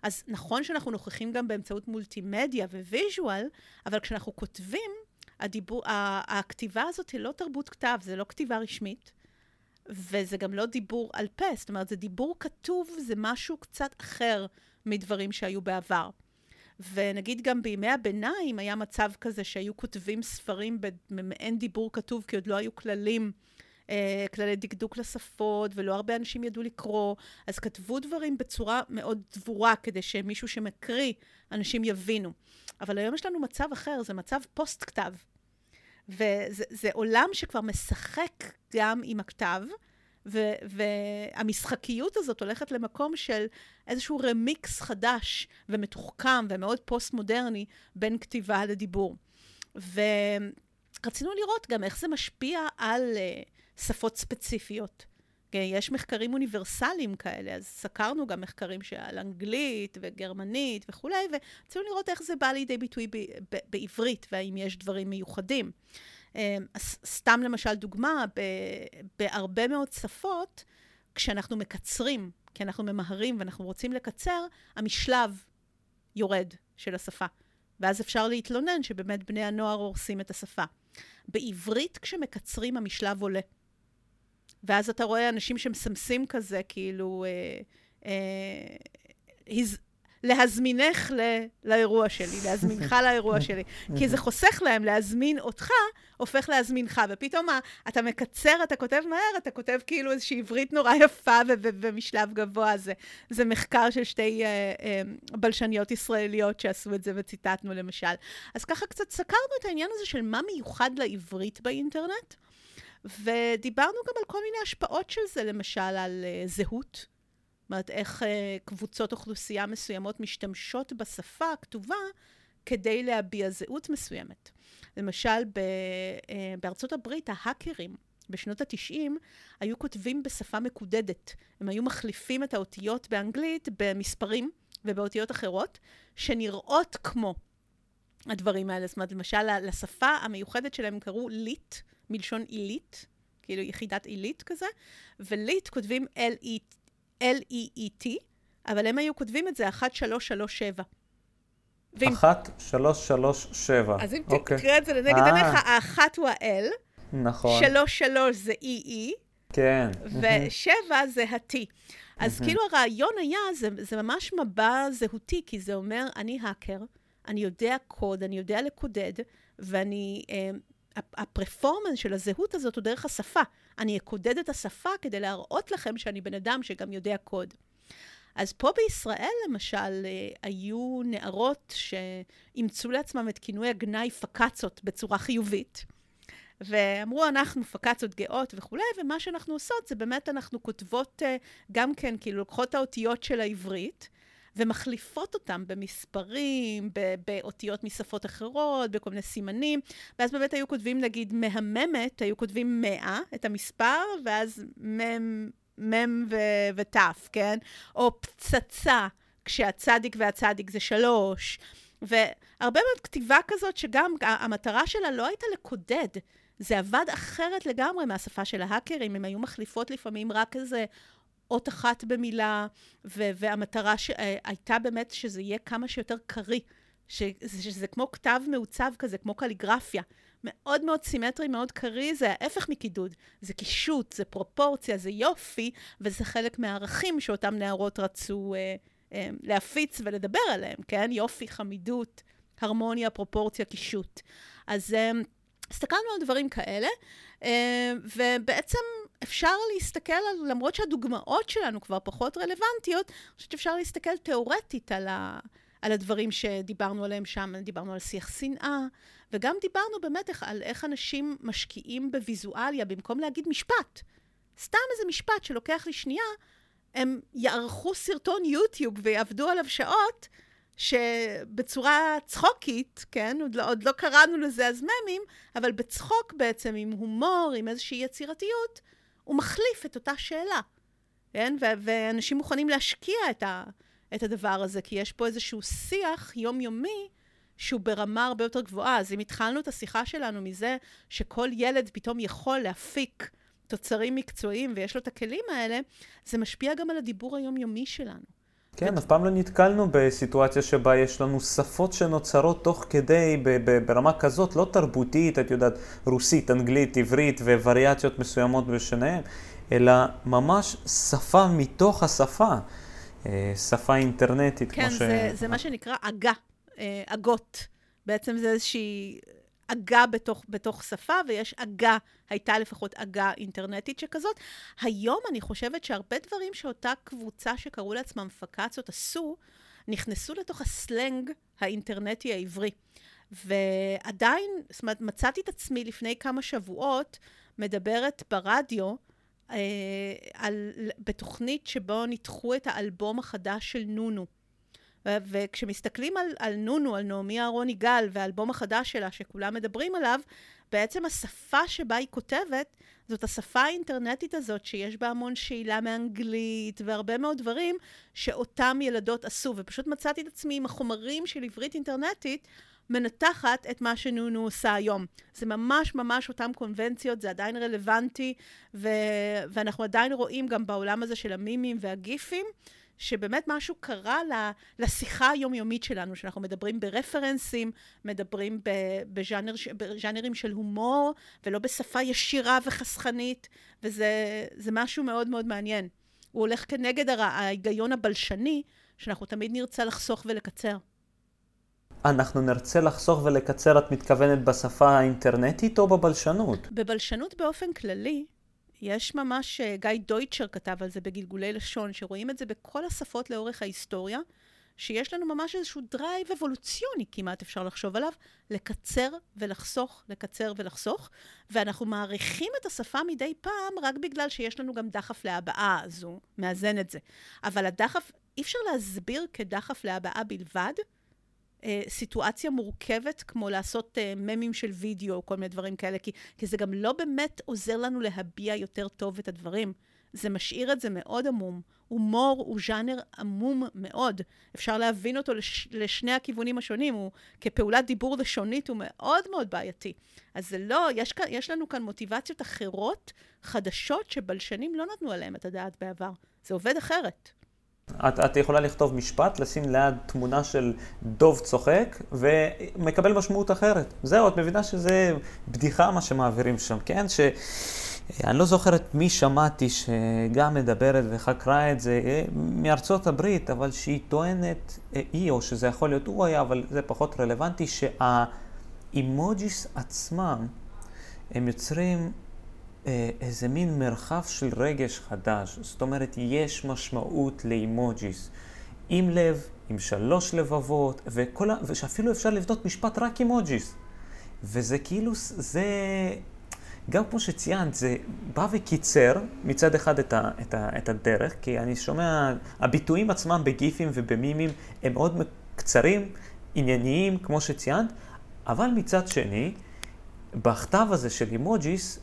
אז נכון שאנחנו נוכחים גם באמצעות מולטימדיה וויז'ואל, אבל כשאנחנו כותבים, הדיבור, הכתיבה הזאת היא לא תרבות כתב, זה לא כתיבה רשמית, וזה גם לא דיבור על פה, זאת אומרת, זה דיבור כתוב, זה משהו קצת אחר מדברים שהיו בעבר. ונגיד גם בימי הביניים היה מצב כזה שהיו כותבים ספרים במעין דיבור כתוב, כי עוד לא היו כללים, כללי דקדוק לשפות, ולא הרבה אנשים ידעו לקרוא, אז כתבו דברים בצורה מאוד דבורה, כדי שמישהו שמקריא, אנשים יבינו. אבל היום יש לנו מצב אחר, זה מצב פוסט-כתב. וזה זה עולם שכבר משחק גם עם הכתב, ו, והמשחקיות הזאת הולכת למקום של איזשהו רמיקס חדש, ומתוחכם, ומאוד פוסט-מודרני, בין כתיבה לדיבור. ורצינו לראות גם איך זה משפיע על... שפות ספציפיות. יש מחקרים אוניברסליים כאלה, אז סקרנו גם מחקרים שעל אנגלית וגרמנית וכולי, ורצינו לראות איך זה בא לידי ביטוי ב- ב- בעברית, והאם יש דברים מיוחדים. סתם למשל דוגמה, בהרבה מאוד שפות, כשאנחנו מקצרים, כי אנחנו ממהרים ואנחנו רוצים לקצר, המשלב יורד של השפה. ואז אפשר להתלונן שבאמת בני הנוער הורסים את השפה. בעברית כשמקצרים המשלב עולה. ואז אתה רואה אנשים שמסמסים כזה, כאילו, אה, אה, הז... להזמינך ל... לאירוע שלי, להזמינך לאירוע שלי. כי זה חוסך להם, להזמין אותך, הופך להזמינך. ופתאום אתה מקצר, אתה כותב מהר, אתה כותב כאילו איזושהי עברית נורא יפה ובמשלב גבוה. זה, זה מחקר של שתי אה, אה, בלשניות ישראליות שעשו את זה וציטטנו למשל. אז ככה קצת סקרנו את העניין הזה של מה מיוחד לעברית באינטרנט. ודיברנו גם על כל מיני השפעות של זה, למשל על uh, זהות, זאת אומרת, איך uh, קבוצות אוכלוסייה מסוימות משתמשות בשפה הכתובה כדי להביע זהות מסוימת. למשל, ב, uh, בארצות הברית, ההאקרים בשנות ה-תשעים היו כותבים בשפה מקודדת. הם היו מחליפים את האותיות באנגלית במספרים ובאותיות אחרות, שנראות כמו הדברים האלה. זאת אומרת, למשל, לשפה המיוחדת שלהם קראו ליט, מלשון עילית, כאילו יחידת עילית כזה, וליט כותבים L-E-E-T, אבל הם היו כותבים את זה אחת שלוש שלוש שבע. אחת שלוש שלוש שבע. אז אם תקרא את זה לנגד עליך, האחת הוא ה-L, נכון. שלוש שלוש זה E-E, כן. ושבע זה ה-T. אז כאילו הרעיון היה, זה ממש מבע זהותי, כי זה אומר, אני האקר, אני יודע קוד, אני יודע לקודד, ואני... הפרפורמנס של הזהות הזאת הוא דרך השפה. אני אקודד את השפה כדי להראות לכם שאני בן אדם שגם יודע קוד. אז פה בישראל, למשל, היו נערות שאימצו לעצמם את כינוי הגנאי פקצות בצורה חיובית, ואמרו, אנחנו פקצות גאות וכולי, ומה שאנחנו עושות זה באמת אנחנו כותבות גם כן, כאילו לוקחות האותיות של העברית, ומחליפות אותם במספרים, באותיות משפות אחרות, בכל מיני סימנים, ואז באמת היו כותבים, נגיד, מהממת, היו כותבים מאה, את המספר, ואז מם, מם ו- וטף, כן? או פצצה, כשהצדיק והצדיק זה שלוש, והרבה מאוד כתיבה כזאת, שגם המטרה שלה לא הייתה לקודד, זה עבד אחרת לגמרי מהשפה של ההאקרים, הם היו מחליפות לפעמים רק איזה... אות אחת במילה, ו- והמטרה הייתה באמת שזה יהיה כמה שיותר קרי, ש- שזה כמו כתב מעוצב כזה, כמו קליגרפיה, מאוד מאוד סימטרי, מאוד קרי, זה ההפך מקידוד, זה קישוט, זה פרופורציה, זה יופי, וזה חלק מהערכים שאותם נערות רצו אה, אה, להפיץ ולדבר עליהם, כן? יופי, חמידות, הרמוניה, פרופורציה, קישוט. אז... אה, הסתכלנו על דברים כאלה, ובעצם אפשר להסתכל, על, למרות שהדוגמאות שלנו כבר פחות רלוונטיות, אני חושבת שאפשר להסתכל תיאורטית על, ה, על הדברים שדיברנו עליהם שם, דיברנו על שיח שנאה, וגם דיברנו באמת על איך אנשים משקיעים בוויזואליה, במקום להגיד משפט, סתם איזה משפט שלוקח לי שנייה, הם יערכו סרטון יוטיוב ויעבדו עליו שעות, שבצורה צחוקית, כן, עוד לא, עוד לא קראנו לזה אז ממים, אבל בצחוק בעצם, עם הומור, עם איזושהי יצירתיות, הוא מחליף את אותה שאלה, כן? ו- ואנשים מוכנים להשקיע את, ה- את הדבר הזה, כי יש פה איזשהו שיח יומיומי, שהוא ברמה הרבה יותר גבוהה. אז אם התחלנו את השיחה שלנו מזה, שכל ילד פתאום יכול להפיק תוצרים מקצועיים, ויש לו את הכלים האלה, זה משפיע גם על הדיבור היומיומי שלנו. כן, אף פעם לא נתקלנו בסיטואציה שבה יש לנו שפות שנוצרות תוך כדי, ברמה כזאת, לא תרבותית, את יודעת, רוסית, אנגלית, עברית ווריאציות מסוימות בשניהם, אלא ממש שפה מתוך השפה, שפה אינטרנטית. כן, זה מה שנקרא אגה, אגות. בעצם זה איזושהי אגה בתוך שפה, ויש אגה, הייתה לפחות אגה אינטרנטית שכזאת. היום אני חושבת שהרבה דברים שאותה קבוצה שקראו לעצמם פקצות עשו, נכנסו לתוך הסלנג האינטרנטי העברי. ועדיין, זאת אומרת, מצאתי את עצמי לפני כמה שבועות, מדברת ברדיו, אה, על, בתוכנית שבו ניתחו את האלבום החדש של נונו. וכשמסתכלים על, על נונו, על נעמי אהרוני גל, והאלבום החדש שלה שכולם מדברים עליו, בעצם השפה שבה היא כותבת, זאת השפה האינטרנטית הזאת, שיש בה המון שאלה מאנגלית, והרבה מאוד דברים שאותם ילדות עשו, ופשוט מצאתי את עצמי עם החומרים של עברית אינטרנטית, מנתחת את מה שנונו עושה היום. זה ממש ממש אותם קונבנציות, זה עדיין רלוונטי, ו- ואנחנו עדיין רואים גם בעולם הזה של המימים והגיפים, שבאמת משהו קרה לשיחה היומיומית שלנו, שאנחנו מדברים ברפרנסים, מדברים בז'אנר, בז'אנרים של הומור, ולא בשפה ישירה וחסכנית, וזה זה משהו מאוד מאוד מעניין. הוא הולך כנגד הר... ההיגיון הבלשני, שאנחנו תמיד נרצה לחסוך ולקצר. אנחנו נרצה לחסוך ולקצר, את מתכוונת בשפה האינטרנטית או בבלשנות? בבלשנות באופן כללי, יש ממש, גיא דויטשר כתב על זה בגלגולי לשון, שרואים את זה בכל השפות לאורך ההיסטוריה, שיש לנו ממש איזשהו דרייב אבולוציוני, כמעט אפשר לחשוב עליו, לקצר ולחסוך, לקצר ולחסוך, ואנחנו מעריכים את השפה מדי פעם, רק בגלל שיש לנו גם דחף להבעה, אז הוא מאזן את זה. אבל הדחף, אי אפשר להסביר כדחף להבעה בלבד, סיטואציה מורכבת, כמו לעשות ממים של וידאו, או כל מיני דברים כאלה, כי, כי זה גם לא באמת עוזר לנו להביע יותר טוב את הדברים. זה משאיר את זה מאוד עמום. הומור הוא ז'אנר עמום מאוד. אפשר להבין אותו לש, לשני הכיוונים השונים. הוא, כפעולת דיבור לשונית, הוא מאוד מאוד בעייתי. אז זה לא, יש, יש לנו כאן מוטיבציות אחרות, חדשות, שבלשנים לא נתנו עליהם את הדעת בעבר. זה עובד אחרת. את, את יכולה לכתוב משפט, לשים ליד תמונה של דוב צוחק, ומקבל משמעות אחרת. זהו, את מבינה שזה בדיחה מה שמעבירים שם, כן? ש... אני לא זוכרת מי שמעתי שגם מדברת וחקרה את זה מארצות הברית, אבל שהיא טוענת, היא או שזה יכול להיות הוא היה, אבל זה פחות רלוונטי, שהאימוג'יס עצמם, הם יוצרים איזה מין מרחב של רגש חדש. זאת אומרת, יש משמעות לאימוג'יס. עם לב, עם שלוש לבבות, וכל ה... ושאפילו אפשר לבנות משפט רק אימוג'יס. וזה כאילו, זה... גם כמו שציינת, זה בא וקיצר מצד אחד את, ה... את, ה... את הדרך, כי אני שומע, הביטויים עצמם בגיפים ובמימים הם מאוד קצרים, ענייניים, כמו שציינת, אבל מצד שני, בכתב הזה של אימוג'יס,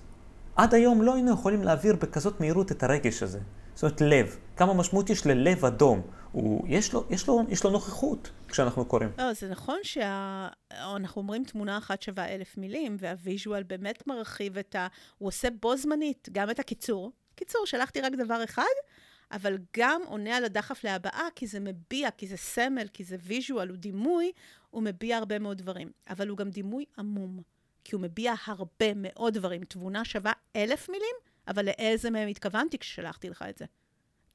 עד היום לא היינו יכולים להעביר בכזאת מהירות את הרגש הזה. זאת אומרת, לב. כמה משמעות יש ללב אדום. הוא, יש לו, יש לו, יש לו נוכחות כשאנחנו קוראים. לא, זה נכון שאנחנו אומרים תמונה אחת שווה אלף מילים, והוויז'ואל באמת מרחיב את ה... הוא עושה בו זמנית גם את הקיצור. קיצור, שלחתי רק דבר אחד, אבל גם עונה על הדחף להבעה, כי זה מביע, כי זה סמל, כי זה ויז'ואל, הוא דימוי, הוא מביע הרבה מאוד דברים. אבל הוא גם דימוי עמום. כי הוא מביע הרבה מאוד דברים. תבונה שווה אלף מילים, אבל לאיזה מהם התכוונתי כששלחתי לך את זה?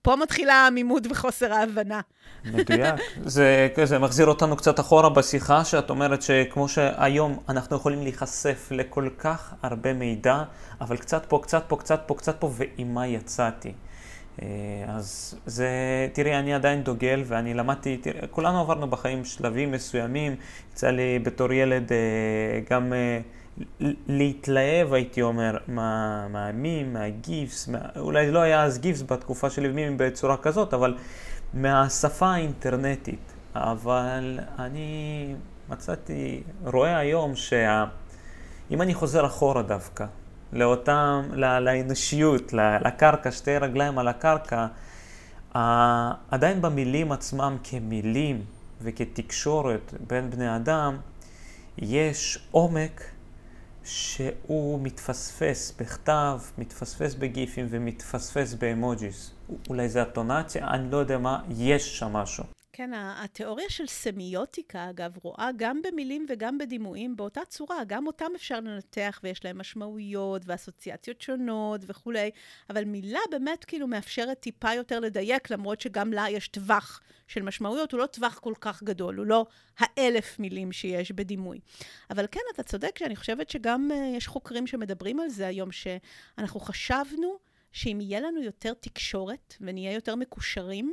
פה מתחילה העמימות וחוסר ההבנה. מדויק. זה, זה מחזיר אותנו קצת אחורה בשיחה, שאת אומרת שכמו שהיום אנחנו יכולים להיחשף לכל כך הרבה מידע, אבל קצת פה, קצת פה, קצת פה, קצת פה, ואימה יצאתי. אז זה, תראי, אני עדיין דוגל ואני למדתי, תראי, כולנו עברנו בחיים שלבים מסוימים, יצא לי בתור ילד גם... להתלהב, הייתי אומר, מה, מהמים, מהגיפס, מה... אולי לא היה אז גיפס בתקופה של מימים בצורה כזאת, אבל מהשפה האינטרנטית. אבל אני מצאתי, רואה היום שה... אם אני חוזר אחורה דווקא, לאותם, לא, לאנושיות, לקרקע, שתי רגליים על הקרקע, עדיין במילים עצמם כמילים וכתקשורת בין בני אדם, יש עומק שהוא מתפספס בכתב, מתפספס בגיפים ומתפספס באמוג'יס. אולי זה הטונציה, אני לא יודע מה, יש שם משהו. כן, התיאוריה של סמיוטיקה, אגב, רואה גם במילים וגם בדימויים, באותה צורה, גם אותם אפשר לנתח, ויש להם משמעויות ואסוציאציות שונות וכו', אבל מילה באמת כאילו מאפשרת טיפה יותר לדייק, למרות שגם לה יש טווח של משמעויות, הוא לא טווח כל כך גדול, הוא לא האלף מילים שיש בדימוי. אבל כן, אתה צודק שאני חושבת שגם יש חוקרים שמדברים על זה היום, שאנחנו חשבנו שאם יהיה לנו יותר תקשורת ונהיה יותר מקושרים,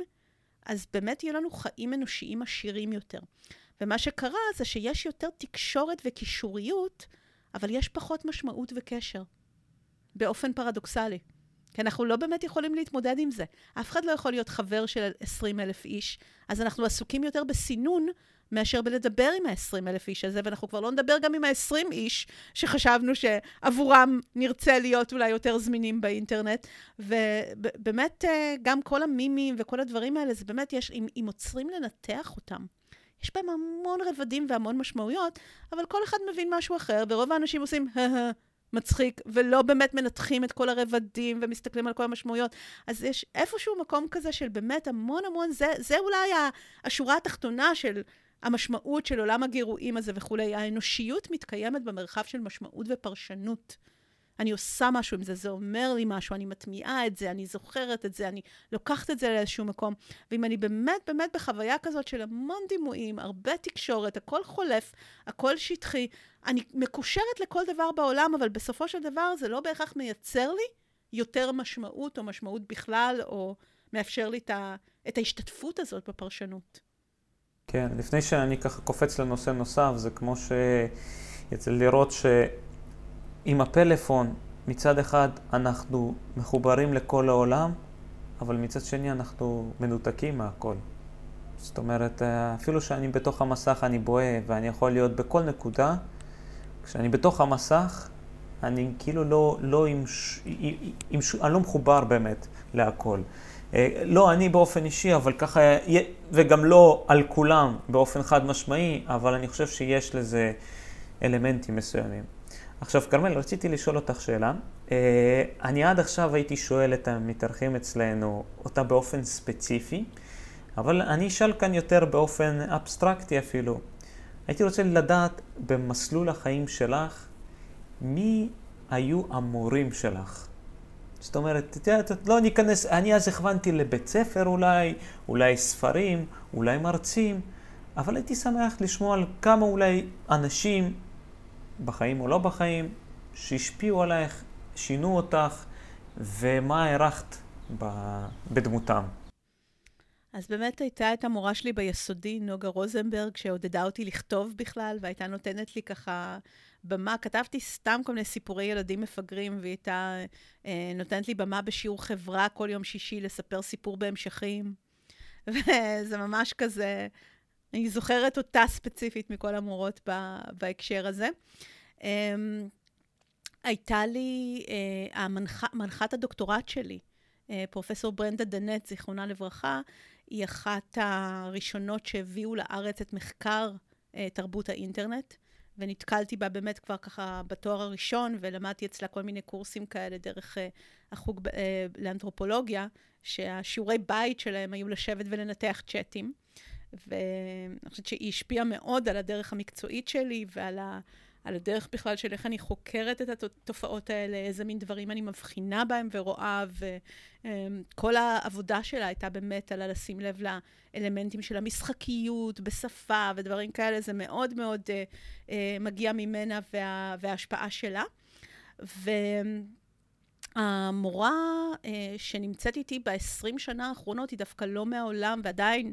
אז באמת יהיו לנו חיים אנושיים עשירים יותר. ומה שקרה זה שיש יותר תקשורת וקישוריות, אבל יש פחות משמעות וקשר. באופן פרדוקסלי. כי אנחנו לא באמת יכולים להתמודד עם זה. אף אחד לא יכול להיות חבר של עשרים אלף איש, אז אנחנו עסוקים יותר בסינון, מאשר בלדבר עם ה-עשרים אלף איש הזה, ואנחנו כבר לא נדבר גם עם ה-עשרים איש, שחשבנו שעבורם נרצה להיות אולי יותר זמינים באינטרנט, ובאמת גם כל המימים וכל הדברים האלה, זה באמת יש, אם, אם עוצרים לנתח אותם, יש בהם המון רבדים והמון משמעויות, אבל כל אחד מבין משהו אחר, ורוב האנשים עושים מצחיק, ולא באמת מנתחים את כל הרבדים, ומסתכלים על כל המשמעויות. אז יש איפשהו מקום כזה של באמת המון המון, זה, זה אולי השורה התחתונה של המשמעות של עולם הגירויים הזה וכולי. האנושיות מתקיימת במרחב של משמעות ופרשנות. אני עושה משהו עם זה, זה אומר לי משהו, אני מטמיעה את זה, אני זוכרת את זה, אני לוקחת את זה לאיזשהו מקום. ואם אני באמת, באמת בחוויה כזאת של המון דימויים, הרבה תקשורת, הכל חולף, הכל שטחי, אני מקושרת לכל דבר בעולם, אבל בסופו של דבר זה לא בהכרח מייצר לי יותר משמעות, או משמעות בכלל, או מאפשר לי את ההשתתפות הזאת בפרשנות. כן, לפני שאני ככה קופץ לנושא נוסף, זה כמו שיצא לראות ש... עם הפלאפון, מצד אחד אנחנו מחוברים לכל העולם, אבל מצד שני אנחנו מנותקים מהכל. זאת אומרת, אפילו שאני בתוך המסך אני בוהה, ואני יכול להיות בכל נקודה, כשאני בתוך המסך, אני כאילו לא, לא, עם, עם, אני לא מחובר באמת להכל. לא אני באופן אישי, אבל ככה, וגם לא על כולם באופן חד משמעי, אבל אני חושב שיש לזה אלמנטים מסוימים. עכשיו, כרמל, רציתי לשאול אותך שאלה. אני עד עכשיו הייתי שואל את המתארחים אצלנו אותה באופן ספציפי, אבל אני אשאל כאן יותר באופן אבסטרקטי אפילו. הייתי רוצה לדעת במסלול החיים שלך, מי היו המורים שלך? זאת אומרת, לא ניכנס, אני אז הכוונתי לבית ספר אולי, אולי ספרים, אולי מרצים, אבל הייתי שמח לשמוע על כמה אולי אנשים, בחיים או לא בחיים, שהשפיעו עלייך, שינו אותך, ומה הערכת בדמותם? אז באמת הייתה את המורה שלי ביסודי, נוגה רוזנברג, שעודדה אותי לכתוב בכלל, והייתה נותנת לי ככה במה, כתבתי סתם כל מיני סיפורי ילדים מפגרים, והיא הייתה אה, נותנת לי במה בשיעור חברה כל יום שישי, לספר סיפור בהמשכים, וזה ממש כזה... אני זוכרת אותה ספציפית מכל המורות בהקשר הזה. הייתה לי המנחת הדוקטורט שלי, פרופסור ברנדה דנט, זיכרונה לברכה, היא אחת הראשונות שהביאו לארץ את מחקר תרבות האינטרנט, ונתקלתי בה באמת כבר ככה בתואר הראשון, ולמדתי אצלה כל מיני קורסים כאלה דרך החוג לאנתרופולוגיה, שהשיעורי בית שלהם היו לשבת ולנתח צ'אטים. ואני חושבת שהיא השפיעה מאוד על הדרך המקצועית שלי, ועל ה... על הדרך בכלל של איך אני חוקרת את התופעות האלה, איזה מין דברים אני מבחינה בהם ורואה, וכל העבודה שלה הייתה באמת על לשים לב לאלמנטים של המשחקיות, בשפה ודברים כאלה, זה מאוד מאוד מגיע ממנה וה... וההשפעה שלה. ו... המורה שנמצאת איתי ב-עשרים שנה האחרונות, היא דווקא לא מהעולם ועדיין,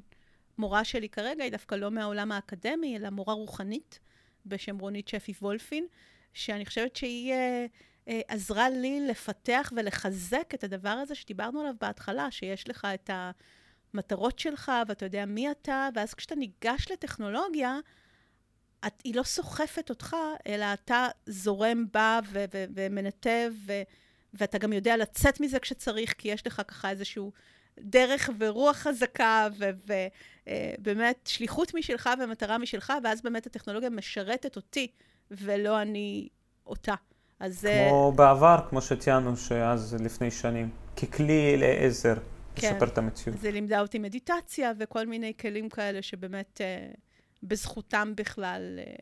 מורה שלי כרגע היא דווקא לא מהעולם האקדמי, אלא מורה רוחנית, בשם רונית שפי וולפין, שאני חושבת שהיא אה, אה, עזרה לי לפתח ולחזק את הדבר הזה שדיברנו עליו בהתחלה, שיש לך את המטרות שלך, ואתה יודע מי אתה, ואז כשאתה ניגש לטכנולוגיה, את, היא לא סוחפת אותך, אלא אתה זורם בה ו- ו- ו- ומנתב, ו- ואתה גם יודע לצאת מזה כשצריך, כי יש לך ככה איזשהו... דרך ורוח חזקה, ובאמת ו- שליחות משלך ומטרה משלך, ואז באמת הטכנולוגיה משרתת אותי, ולא אני אותה. אז... כמו בעבר, כמו שציינו שאז לפני שנים, ככלי לעזר, כן. לשפר את המציאות. זה לימדה אותי מדיטציה, וכל מיני כלים כאלה שבאמת אה, בזכותם בכלל, אה,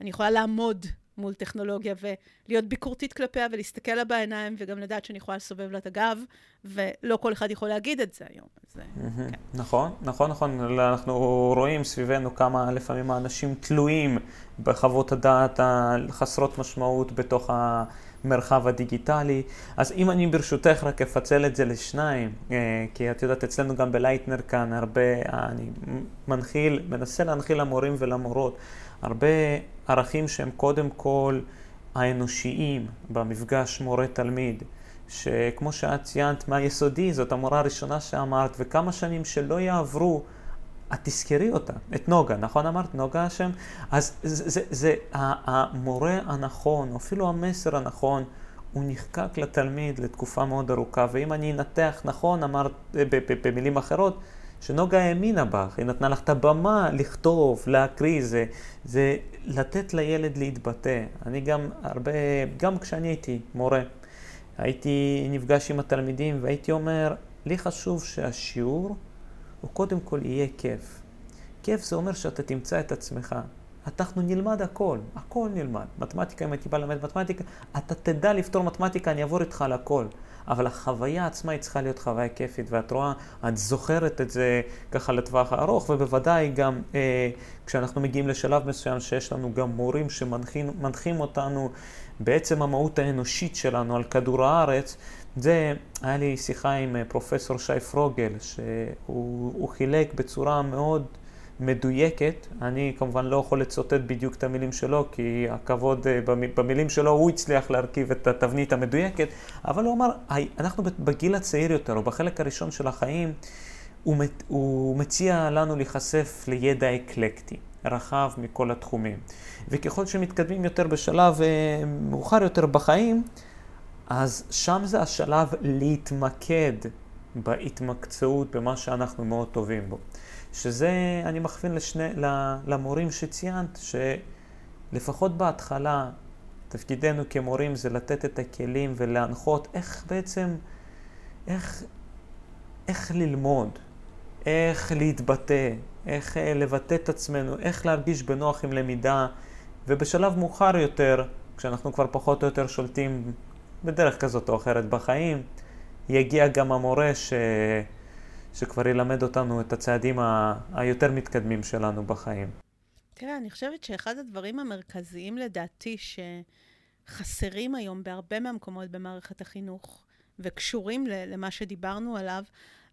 אני יכולה לעמוד מול טכנולוגיה, ולהיות ביקורתית כלפיה, ולהסתכל לה בעיניים, וגם לדעת שאני יכולה לסובב לה את הגב, ולא כל אחד יכול להגיד את זה היום. אז, mm-hmm. כן. נכון, נכון, נכון. אנחנו רואים סביבנו כמה לפעמים האנשים תלויים בחוות הדעת החסרות משמעות בתוך המרחב הדיגיטלי. אז אם אני ברשותך רק אפצל את זה לשניים, כי את יודעת, אצלנו גם בלייטנר כאן הרבה, אני מנחיל, מנסה להנחיל למורים ולמורות, הרבה ערכים שהם קודם כל האנושיים במפגש מורה תלמיד, שכמו שאת ציינת מהיסודי, זאת המורה הראשונה שאמרת, וכמה שנים שלא יעברו, את תזכרי אותה, את נוגה, נכון אמרת? נוגה השם? אז זה, זה, זה המורה הנכון, אפילו המסר הנכון, הוא נחקק לתלמיד לתקופה מאוד ארוכה, ואם אני אנתח נכון, אמרת במילים אחרות, שנוגה האמינה בך, היא נתנה לך את הבמה לכתוב, להקריא, זה, זה לתת לילד להתבטא. אני גם הרבה, גם כשאני הייתי מורה, הייתי נפגש עם התלמידים והייתי אומר, לי חשוב שהשיעור הוא קודם כל יהיה כיף. כיף זה אומר שאתה תמצא את עצמך. אנחנו נלמד הכל, הכל נלמד. מתמטיקה, אם הייתי בא ללמד מתמטיקה, אתה תדע לפתור מתמטיקה, אני אעבור איתך על הכל. אבל החוויה עצמה היא צריכה להיות חוויה כיפית, ואת רואה, את זוכרת את זה ככה לטווח הארוך, ובוודאי גם אה, כשאנחנו מגיעים לשלב מסוים שיש לנו גם מורים שמנחים אותנו, בעצם המהות האנושית שלנו על כדור הארץ, זה היה לי שיחה עם פרופסור שי פרוגל, שהוא חילק בצורה מאוד מדויקת, אני כמובן לא יכול לצוטט בדיוק את המילים שלו, כי הכבוד במילים שלו הוא הצליח להרכיב את התבנית המדויקת, אבל הוא אמר, אנחנו בגיל הצעיר יותר, או בחלק הראשון של החיים, הוא מציע לנו להיחשף לידע אקלקטי, רחב מכל התחומים. וככל שמתקדמים יותר בשלב מאוחר יותר בחיים, אז שם זה השלב להתמקד בהתמקצעות, במה שאנחנו מאוד טובים בו. שזה, אני מכוון לשני, למורים שציינת, שלפחות בהתחלה, תפקידנו כמורים זה לתת את הכלים ולהנחות איך בעצם, איך, איך ללמוד, איך להתבטא, איך לבטא את עצמנו, איך להרגיש בנוח עם למידה, ובשלב מאוחר יותר, כשאנחנו כבר פחות או יותר שולטים בדרך כזאת או אחרת בחיים, יגיע גם המורה ש... שכבר ילמד אותנו את הצעדים ה... היותר מתקדמים שלנו בחיים. תראה, אני חושבת שאחד הדברים המרכזיים לדעתי שחסרים היום בהרבה מהמקומות במערכת החינוך, וקשורים למה שדיברנו עליו,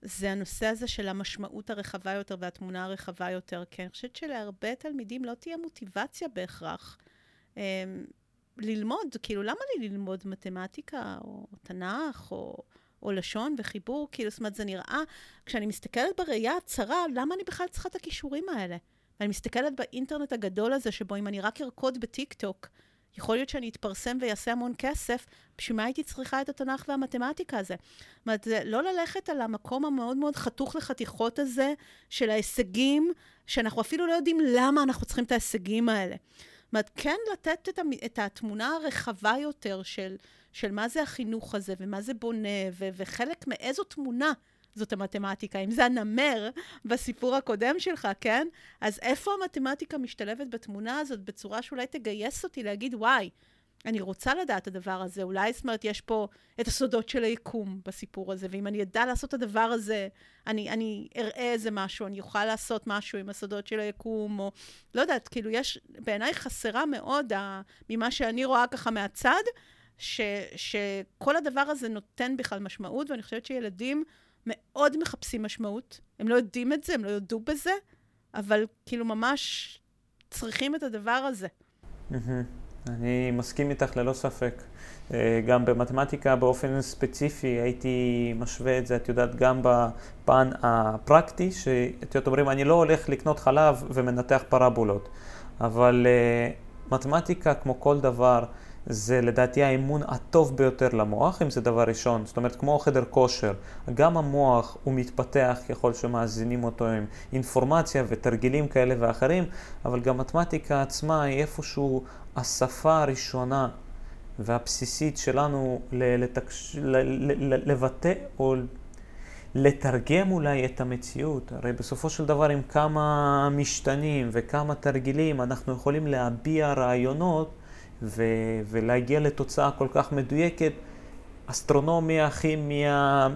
זה הנושא הזה של המשמעות הרחבה יותר והתמונה הרחבה יותר. כי אני חושבת שלהרבה תלמידים לא תהיה מוטיבציה בהכרח ללמוד, כאילו למה לי ללמוד מתמטיקה או תנ"ך או... או לשון וחיבור, כאילו, זאת אומרת, זה נראה, כשאני מסתכלת בראייה הצרה, למה אני בכלל צריכה את הכישורים האלה? אני מסתכלת באינטרנט הגדול הזה, שבו אם אני רק ארקוד בטיק-טוק, יכול להיות שאני אתפרסם ויעשה המון כסף, בשביל מה הייתי צריכה את התנ"ך והמתמטיקה הזה? זאת אומרת, זה לא ללכת על המקום המאוד מאוד חתוך לחתיכות הזה, של ההישגים, שאנחנו אפילו לא יודעים למה אנחנו צריכים את ההישגים האלה. זאת אומרת, כן לתת את, את התמונה הרחבה יותר של... של מה זה החינוך הזה, ומה זה בונה, ו- וחלק מאיזו תמונה זאת המתמטיקה. אם זה הנמר בסיפור הקודם שלך, כן? אז איפה המתמטיקה משתלבת בתמונה הזאת, בצורה שאולי תגייס אותי להגיד, וואי, אני רוצה לדעת את הדבר הזה, אולי, זאת אומרת, יש פה את הסודות של היקום בסיפור הזה, ואם אני ידע לעשות את הדבר הזה, אני, אני אראה איזה משהו, אני אוכל לעשות משהו עם הסודות של היקום, או לא יודעת, כאילו יש, בעיניי חסרה מאוד ה... ממה שאני רואה ככה מהצד, ש, שכל הדבר הזה נותן בכלל משמעות, ואני חושבת שילדים מאוד מחפשים משמעות. הם לא יודעים את זה, הם לא יודעו בזה, אבל כאילו ממש צריכים את הדבר הזה. אני מסכים איתך ללא ספק. גם במתמטיקה באופן ספציפי הייתי משווה את זה, את יודעת, גם בפן הפרקטי, שאת יודעת אומרים, אני לא הולך לקנות חלב ומנתח פרבולות. אבל מתמטיקה, כמו כל דבר, זה לדעתי האימון הטוב ביותר למוח, אם זה דבר ראשון. זאת אומרת, כמו חדר כושר, גם המוח הוא מתפתח ככל שמאזינים אותו עם אינפורמציה ותרגילים כאלה ואחרים, אבל גם מתמטיקה עצמה היא איפשהו השפה הראשונה והבסיסית שלנו לתקש... לבטא או לתרגם אולי את המציאות. הרי בסופו של דבר עם כמה משתנים וכמה תרגילים אנחנו יכולים להביע רעיונות, ו- ולהגיע לתוצאה כל כך מדויקת, אסטרונומיה, כימיה,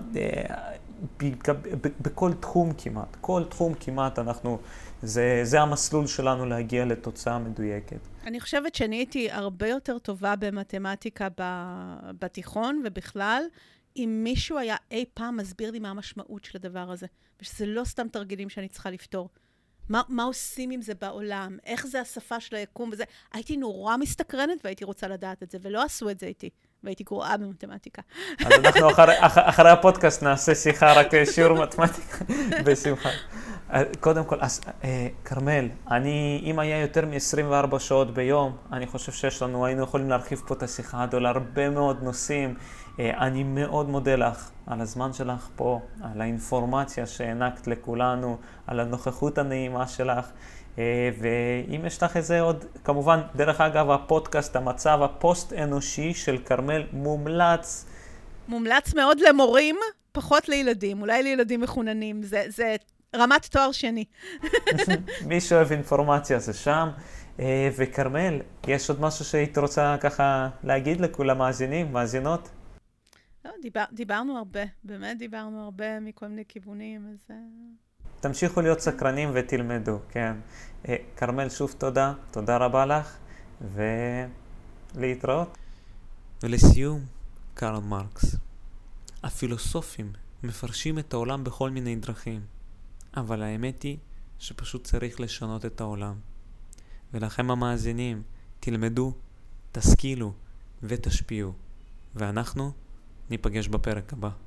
ב- ב- בכל תחום כמעט. כל תחום כמעט אנחנו, זה, זה המסלול שלנו להגיע לתוצאה מדויקת. אני חושבת שאני הייתי הרבה יותר טובה במתמטיקה ב- בתיכון ובכלל, אם מישהו היה אי פעם מסביר לי מה המשמעות של הדבר הזה, ושזה לא סתם תרגילים שאני צריכה לפתור. מה, מה עושים עם זה בעולם? איך זה השפה של היקום וזה? הייתי נורא מסתקרנת והייתי רוצה לדעת את זה, ולא עשו את זה איתי, והייתי גרועה במתמטיקה. אז אנחנו אחרי, אחרי הפודקאסט נעשה שיחה, רק שיעור מתמטיקה, בשמחה. קודם כל, כרמל, אני, אם היה יותר מ-עשרים וארבע שעות ביום, אני חושב שיש לנו, היינו יכולים להרחיב פה את השיחה הזו להרבה מאוד נושאים. אני מאוד מודה לך על הזמן שלך פה, על האינפורמציה שהענקת לכולנו, על הנוכחות הנעימה שלך. ואם יש לך איזה עוד, כמובן, דרך אגב, הפודקאסט, המצב הפוסט-אנושי של כרמל, מומלץ. מומלץ מאוד למורים, פחות לילדים, אולי לילדים מחוננים. זה, זה רמת תואר שני. מי שאוהב אינפורמציה זה שם. וכרמל, יש עוד משהו שהיית רוצה ככה להגיד לכולם, מאזינים, מאזינות? לא, דיבר, דיברנו הרבה, באמת דיברנו הרבה מכל מיני כיוונים, אז... תמשיכו להיות סקרנים ותלמדו, כן. כרמל, שוב תודה, תודה רבה לך, ולהתראות. ולסיום, קרל מרקס. הפילוסופים מפרשים את העולם בכל מיני דרכים, אבל האמת היא שפשוט צריך לשנות את העולם. ולכם המאזינים, תלמדו, תשכילו ותשפיעו, ואנחנו ניפגש בפרק הבא.